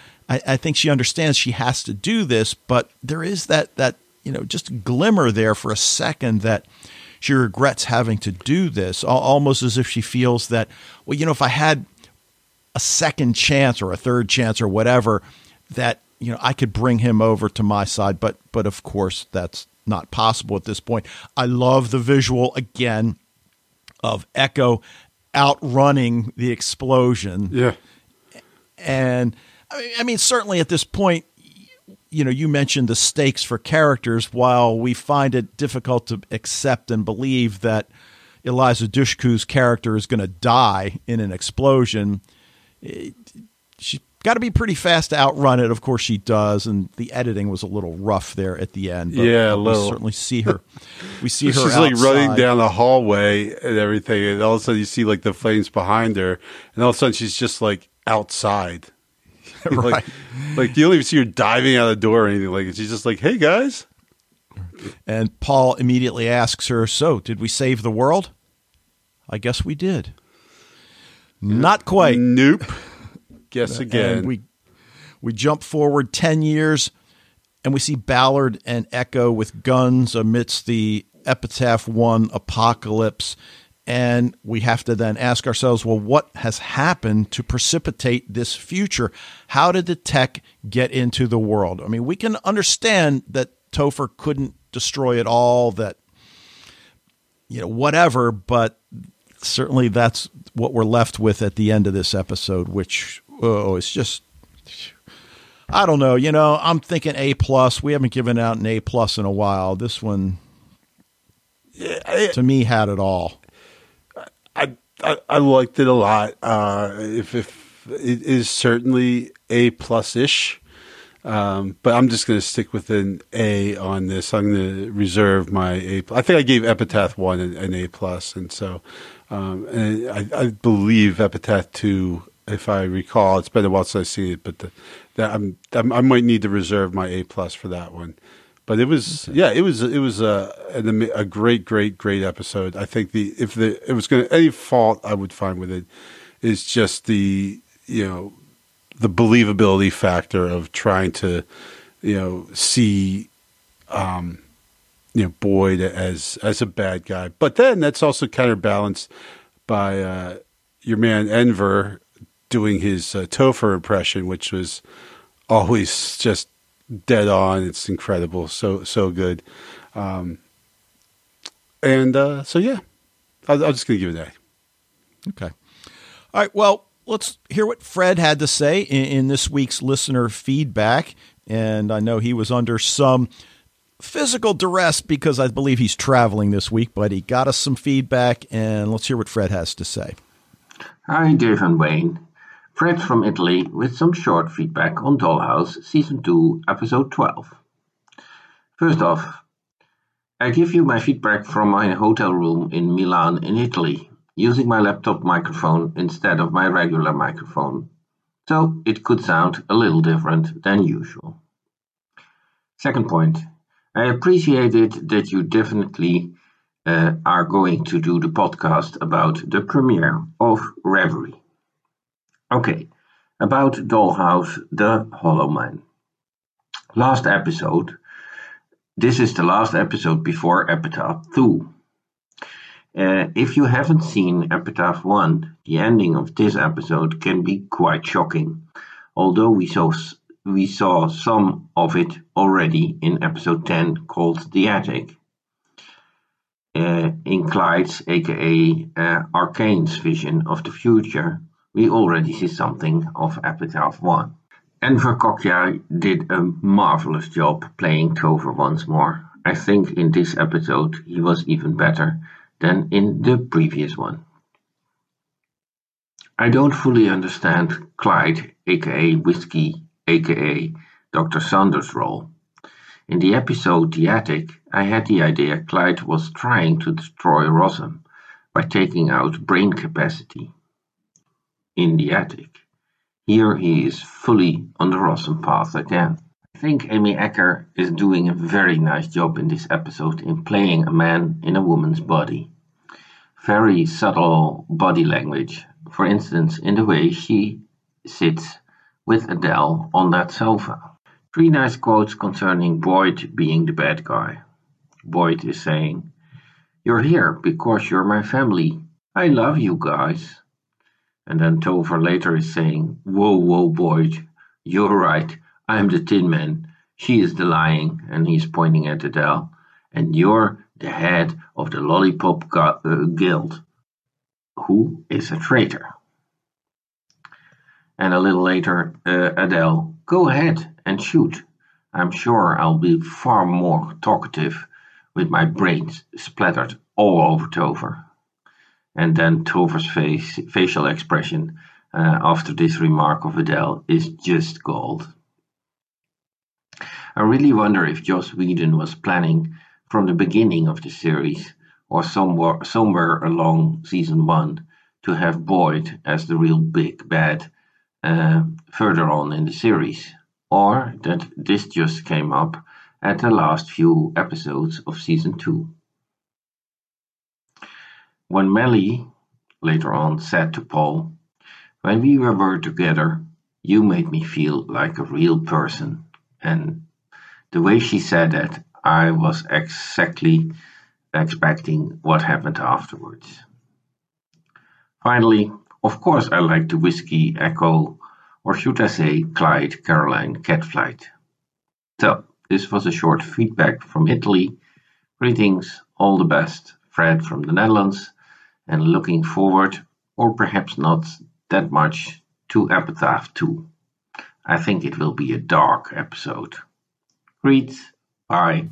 I think she understands she has to do this, but there is that, you know, just glimmer there for a second that she regrets having to do this, almost as if she feels that, well, you know, if I had a second chance or a third chance or whatever, that, you know, I could bring him over to my side. But of course, that's not possible at this point. I love the visual again of Echo outrunning the explosion. Yeah. And I mean, certainly at this point, you know, you mentioned the stakes for characters. While we find it difficult to accept and believe that Eliza Dushku's character is going to die in an explosion, she's got to be pretty fast to outrun it. Of course she does. And the editing was a little rough there at the end. But yeah, we certainly see her. We see her she's outside, like running down the hallway and everything. And all of a sudden you see like the flames behind her. And all of a sudden she's just like outside. Right. like you don't even see her diving out the door or anything. Like she's just like, hey guys. And Paul immediately asks her, so did we save the world? I guess we did. Not quite. Nope. Guess again. And we jump forward 10 years and we see Ballard and Echo with guns amidst the Epitaph One apocalypse. And we have to then ask ourselves, well, what has happened to precipitate this future? How did the tech get into the world? I mean, we can understand that Topher couldn't destroy it all, that, you know, whatever, but certainly that's what we're left with at the end of this episode, which, oh, it's just, I don't know. You know, I'm thinking A+. We haven't given out an A+ in a while. This one, to me, had it all. I liked it a lot. If it is certainly A+-ish. But I'm just going to stick with an A on this. I'm going to reserve my A+. I think I gave Epitaph 1 an A+. And so, and I believe Epitaph 2, if I recall, it's been a while since I've seen it, but I might need to reserve my A+ for that one. But it was, it was a great episode. I think if it was going to, any fault I would find with it is just the, you know, the believability factor of trying to, you know, see, you know, Boyd as a bad guy, but then that's also counterbalanced by your man Enver doing his Topher impression, which was always just dead on. It's incredible, so good, so yeah, I'm just gonna give it an A. Okay, all right. Well, let's hear what Fred had to say in this week's listener feedback. And I know he was under some physical duress because I believe he's traveling this week, but he got us some feedback, and let's hear what Fred has to say. Hi, Dave and Wayne. Fred from Italy with some short feedback on Dollhouse Season 2, Episode 12. First off, I give you my feedback from my hotel room in Milan in Italy, using my laptop microphone instead of my regular microphone, so it could sound a little different than usual. Second point, I appreciated that you definitely are going to do the podcast about the premiere of Reverie. Okay, about Dollhouse, The Hollow Men. Last episode, this is the last episode before Epitaph 2. If you haven't seen Epitaph 1, the ending of this episode can be quite shocking, although we saw some of it already in episode 10 called The Attic, in Clyde's aka Arcane's vision of the future. We already see something of Epitaph 1. Enver Kokya did a marvelous job playing Topher once more. I think in this episode he was even better than in the previous one. I don't fully understand Clyde, aka Whiskey, aka Dr. Saunders' role. In the episode The Attic, I had the idea Clyde was trying to destroy Rossum by taking out brain capacity in the attic. Here he is fully on the Rossum path again. I think Amy Acker is doing a very nice job in this episode in playing a man in a woman's body. Very subtle body language, for instance in the way she sits with Adele on that sofa. Three nice quotes concerning Boyd being the bad guy. Boyd is saying, "You're here because you're my family. I love you guys." And then Topher later is saying, "Whoa, whoa, Boyd, you're right. I'm the Tin Man, she is the lying," and he's pointing at Adele, and you're the head of the Lollipop Guild, who is a traitor. And a little later, Adele, go ahead and shoot. I'm sure I'll be far more talkative with my brains splattered all over Topher. And then Topher's facial expression after this remark of Adele is just gold. I really wonder if Joss Whedon was planning from the beginning of the series or somewhere along season one to have Boyd as the real big bad further on in the series, or that this just came up at the last few episodes of season two. When Mellie later on said to Paul, "When we were together, you made me feel like a real person," and the way she said that, I was exactly expecting what happened afterwards. Finally, of course I liked the Whiskey, Echo, or should I say Clyde, Caroline catfight. So, this was a short feedback from Italy. Greetings, all the best, Fred from the Netherlands, and looking forward, or perhaps not that much, to Epitaph 2. I think it will be a dark episode. Greets. Bye.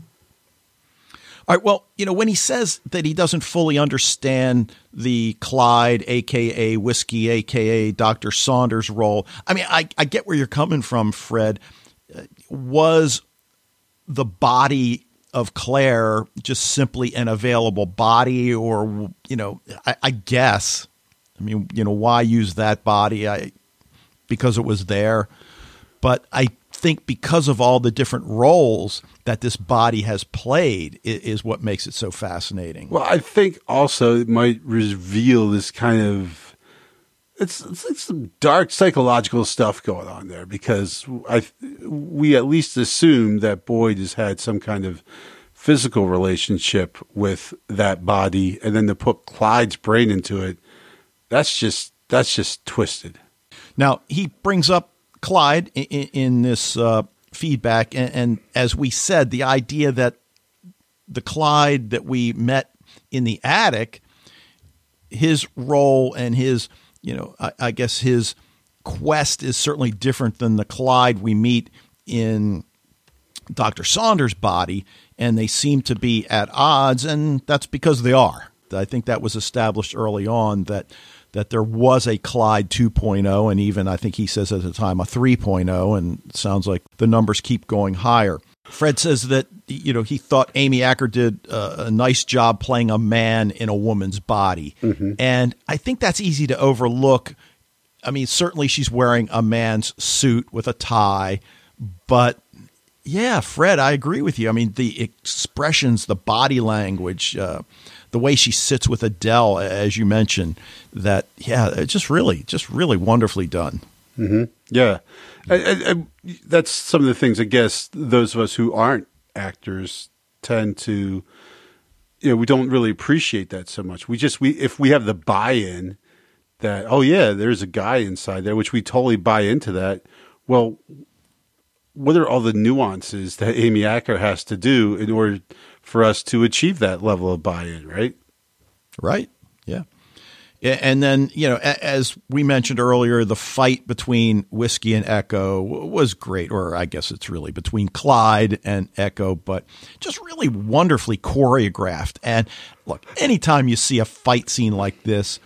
All right. Well, you know, when he says that he doesn't fully understand the Clyde, a.k.a. Whiskey, a.k.a. Dr. Saunders role, I mean, I get where you're coming from, Fred. Was the body of Claire just simply an available body, or, you know, I guess. I mean, you know, why use that body? Because it was there. But I think because of all the different roles that this body has played is what makes it so fascinating. Well, I think also it might reveal this kind of, it's some dark psychological stuff going on there, because we at least assume that Boyd has had some kind of physical relationship with that body, and then to put Clyde's brain into it, that's just twisted. Now, he brings up Clyde in this feedback, and as we said, the idea that the Clyde that we met in the attic, his role and his, you know, I guess his quest is certainly different than the Clyde we meet in Dr. Saunders' body, and they seem to be at odds, and that's because they are. I think that was established early on that there was a Clyde 2.0, and even I think he says at the time a 3.0, and it sounds like the numbers keep going higher. Fred says that, you know, he thought Amy Acker did a nice job playing a man in a woman's body. Mm-hmm. And I think that's easy to overlook. I mean, certainly she's wearing a man's suit with a tie, but yeah, Fred, I agree with you. I mean, the expressions, the body language, the way she sits with Adele, as you mentioned, that, yeah, it's just really wonderfully done. Mm-hmm. Yeah. I, that's some of the things, I guess, those of us who aren't actors tend to, you know, we don't really appreciate that so much. We if we have the buy-in that, oh yeah, there's a guy inside there, which we totally buy into that. Well, what are all the nuances that Amy Acker has to do in order for us to achieve that level of buy-in, right? Right. Yeah. And then, you know, as we mentioned earlier, the fight between Whiskey and Echo was great, or I guess it's really between Clyde and Echo, but just really wonderfully choreographed. And look, anytime you see a fight scene like this,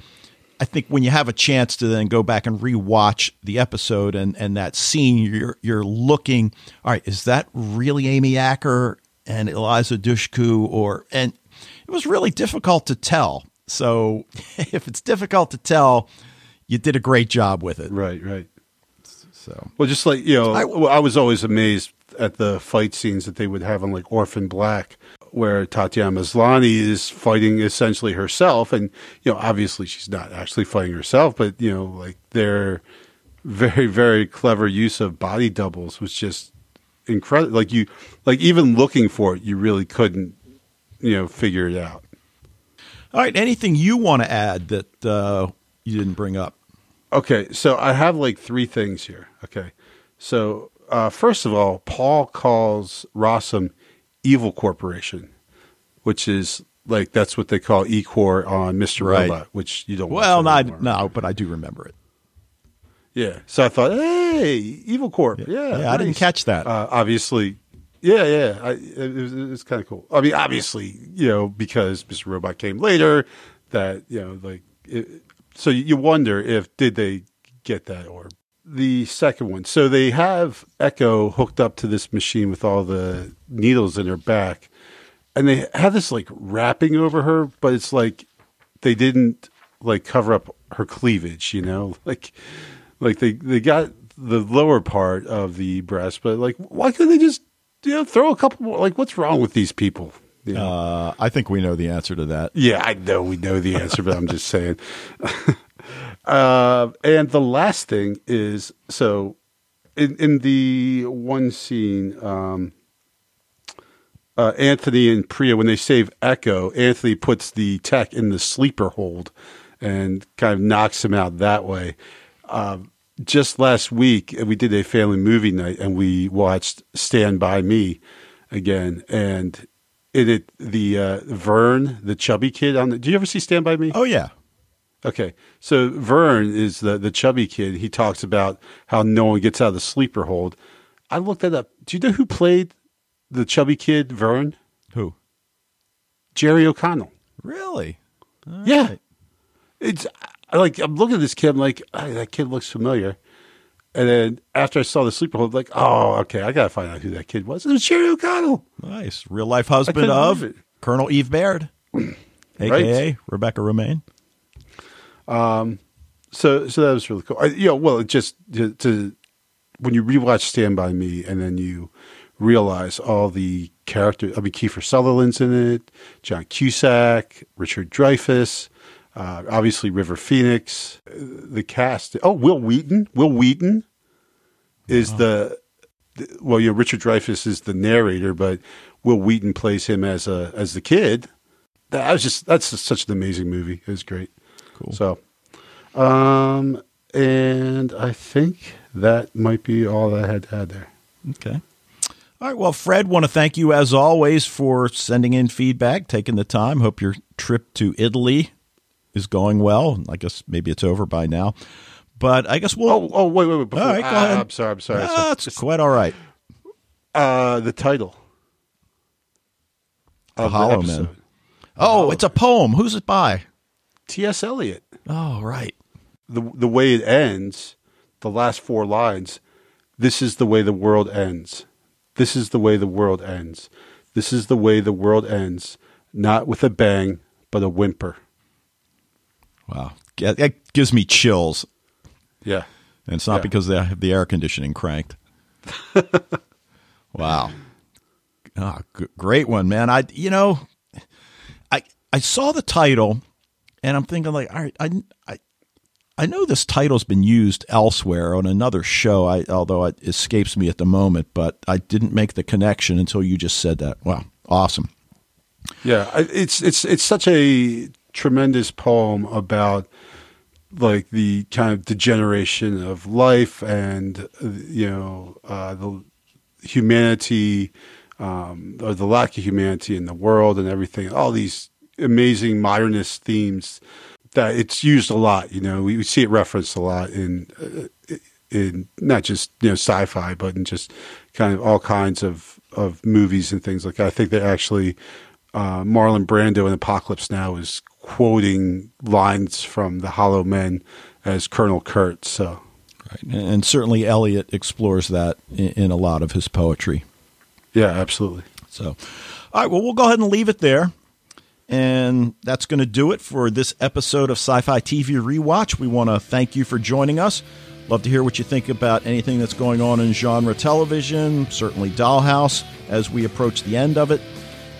I think when you have a chance to then go back and rewatch the episode and that scene, you're looking, all right, is that really Amy Acker and Eliza Dushku? And it was really difficult to tell. So if it's difficult to tell, you did a great job with it. Right, right. So, well, just like, you know, I was always amazed at the fight scenes that they would have on like Orphan Black, where Tatiana Maslany is fighting essentially herself. And, you know, obviously she's not actually fighting herself, but, you know, like their very, very clever use of body doubles was just incredible. Like even looking for it, you really couldn't, you know, figure it out. All right. Anything you want to add that you didn't bring up? Okay. So I have like three things here. Okay. So first of all, Paul calls Rossum Evil Corporation. which is like that's what they call E-Corps on Mr. Right. Robot, which you don't. Well, no, but I do remember it. Yeah, so I thought, hey, Evil Corp. Yeah, nice. I didn't catch that. Obviously, yeah. It was kind of cool. I mean, obviously, because Mr. Robot came later, that so you wonder if did they get that or. The second one. So they have Echo hooked up to this machine with all the needles in her back. And they have this wrapping over her, but it's they didn't cover up her cleavage, Like they got the lower part of the breast, but why couldn't they just throw a couple more? What's wrong with these people? I think we know the answer to that. Yeah, I know we know the answer, but I'm just saying. And the last thing is, so in the one scene, Anthony and Priya, when they save Echo, Anthony puts the tech in the sleeper hold and kind of knocks him out that way. Just last week, we did a family movie night and we watched Stand By Me again. And Vern, the chubby kid do you ever see Stand By Me? Oh yeah. Okay, so Vern is the chubby kid. He talks about how no one gets out of the sleeper hold. I looked that up. Do you know who played the chubby kid, Vern? Who? Jerry O'Connell. Really? All yeah. Right. It's I'm looking at this kid. I'm like, oh, that kid looks familiar. And then after I saw the sleeper hold, oh, okay, I got to find out who that kid was. It was Jerry O'Connell. Nice. Real life husband of Colonel Eve Baird, a.k.a. right. Rebecca Romaine. So that was really cool. It just when you rewatch Stand By Me and then you realize all the characters, Kiefer Sutherland's in it, John Cusack, Richard Dreyfuss, obviously River Phoenix, the cast. Oh, Will Wheaton. Will Wheaton is Richard Dreyfuss is the narrator, but Will Wheaton plays him as the kid. That's just such an amazing movie. It was great. Cool. So, and I think that might be all that I had to add there. Okay. All right. Well, Fred, want to thank you as always for sending in feedback, taking the time. Hope your trip to Italy is going well. I guess maybe it's over by now, but I guess we'll. Oh, wait. Before, all right, go ahead. I'm sorry. No, it's quite all right. The title. The Hollow Men. Oh, it's a poem. Who's it by? T.S. Eliot. Oh, right. The way it ends, the last four lines, this is the way the world ends. This is the way the world ends. This is the way the world ends. Not with a bang, but a whimper. Wow. That gives me chills. Yeah. And it's not because they have the air conditioning cranked. Wow. Oh, great one, man. I saw the title. And I'm thinking all right, I know this title's been used elsewhere on another show, although it escapes me at the moment, but I didn't make the connection until you just said that. Wow, awesome. Yeah, it's such a tremendous poem about the kind of degeneration of life and the humanity or the lack of humanity in the world and everything. All these amazing modernist themes that it's used a lot. We see it referenced a lot in not just sci-fi, but in just kind of all kinds of movies and things like that. I think that actually Marlon Brando in Apocalypse Now is quoting lines from The Hollow Men as Colonel Kurtz. So, right, and certainly Eliot explores that in a lot of his poetry. Yeah, absolutely. So, all right, well, we'll go ahead and leave it there. And that's going to do it for this episode of Sci-Fi TV Rewatch. We want to thank you for joining us. Love to hear what you think about anything that's going on in genre television, certainly Dollhouse, as we approach the end of it.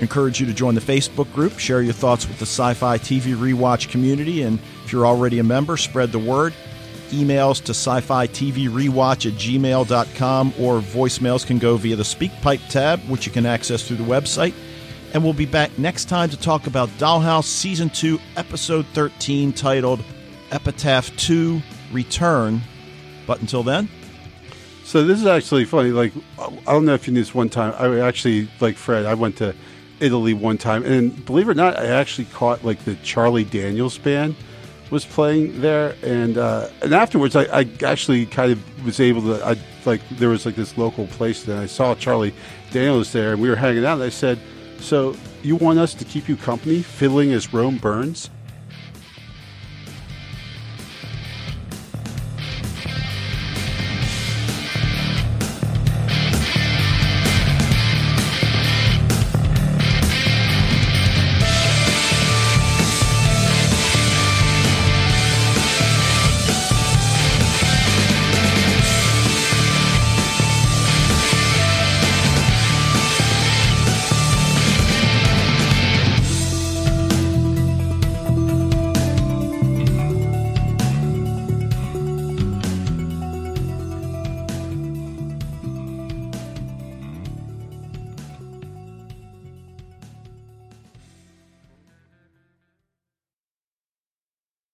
Encourage you to join the Facebook group, share your thoughts with the Sci-Fi TV Rewatch community, and if you're already a member, spread the word. Emails to sci-fi tv rewatch@gmail.com or voicemails can go via the SpeakPipe tab, which you can access through the website. And we'll be back next time to talk about Dollhouse Season 2, Episode 13, titled Epitaph 2, Return. But until then. So this is actually funny. I don't know if you knew this one time. I actually, like Fred, I went to Italy one time, and believe it or not, I actually caught like the Charlie Daniels band was playing there, and afterwards I actually kind of was able to, I like, there was like this local place that I saw Charlie Daniels there, and we were hanging out, and I said, so you want us to keep you company fiddling as Rome Burns?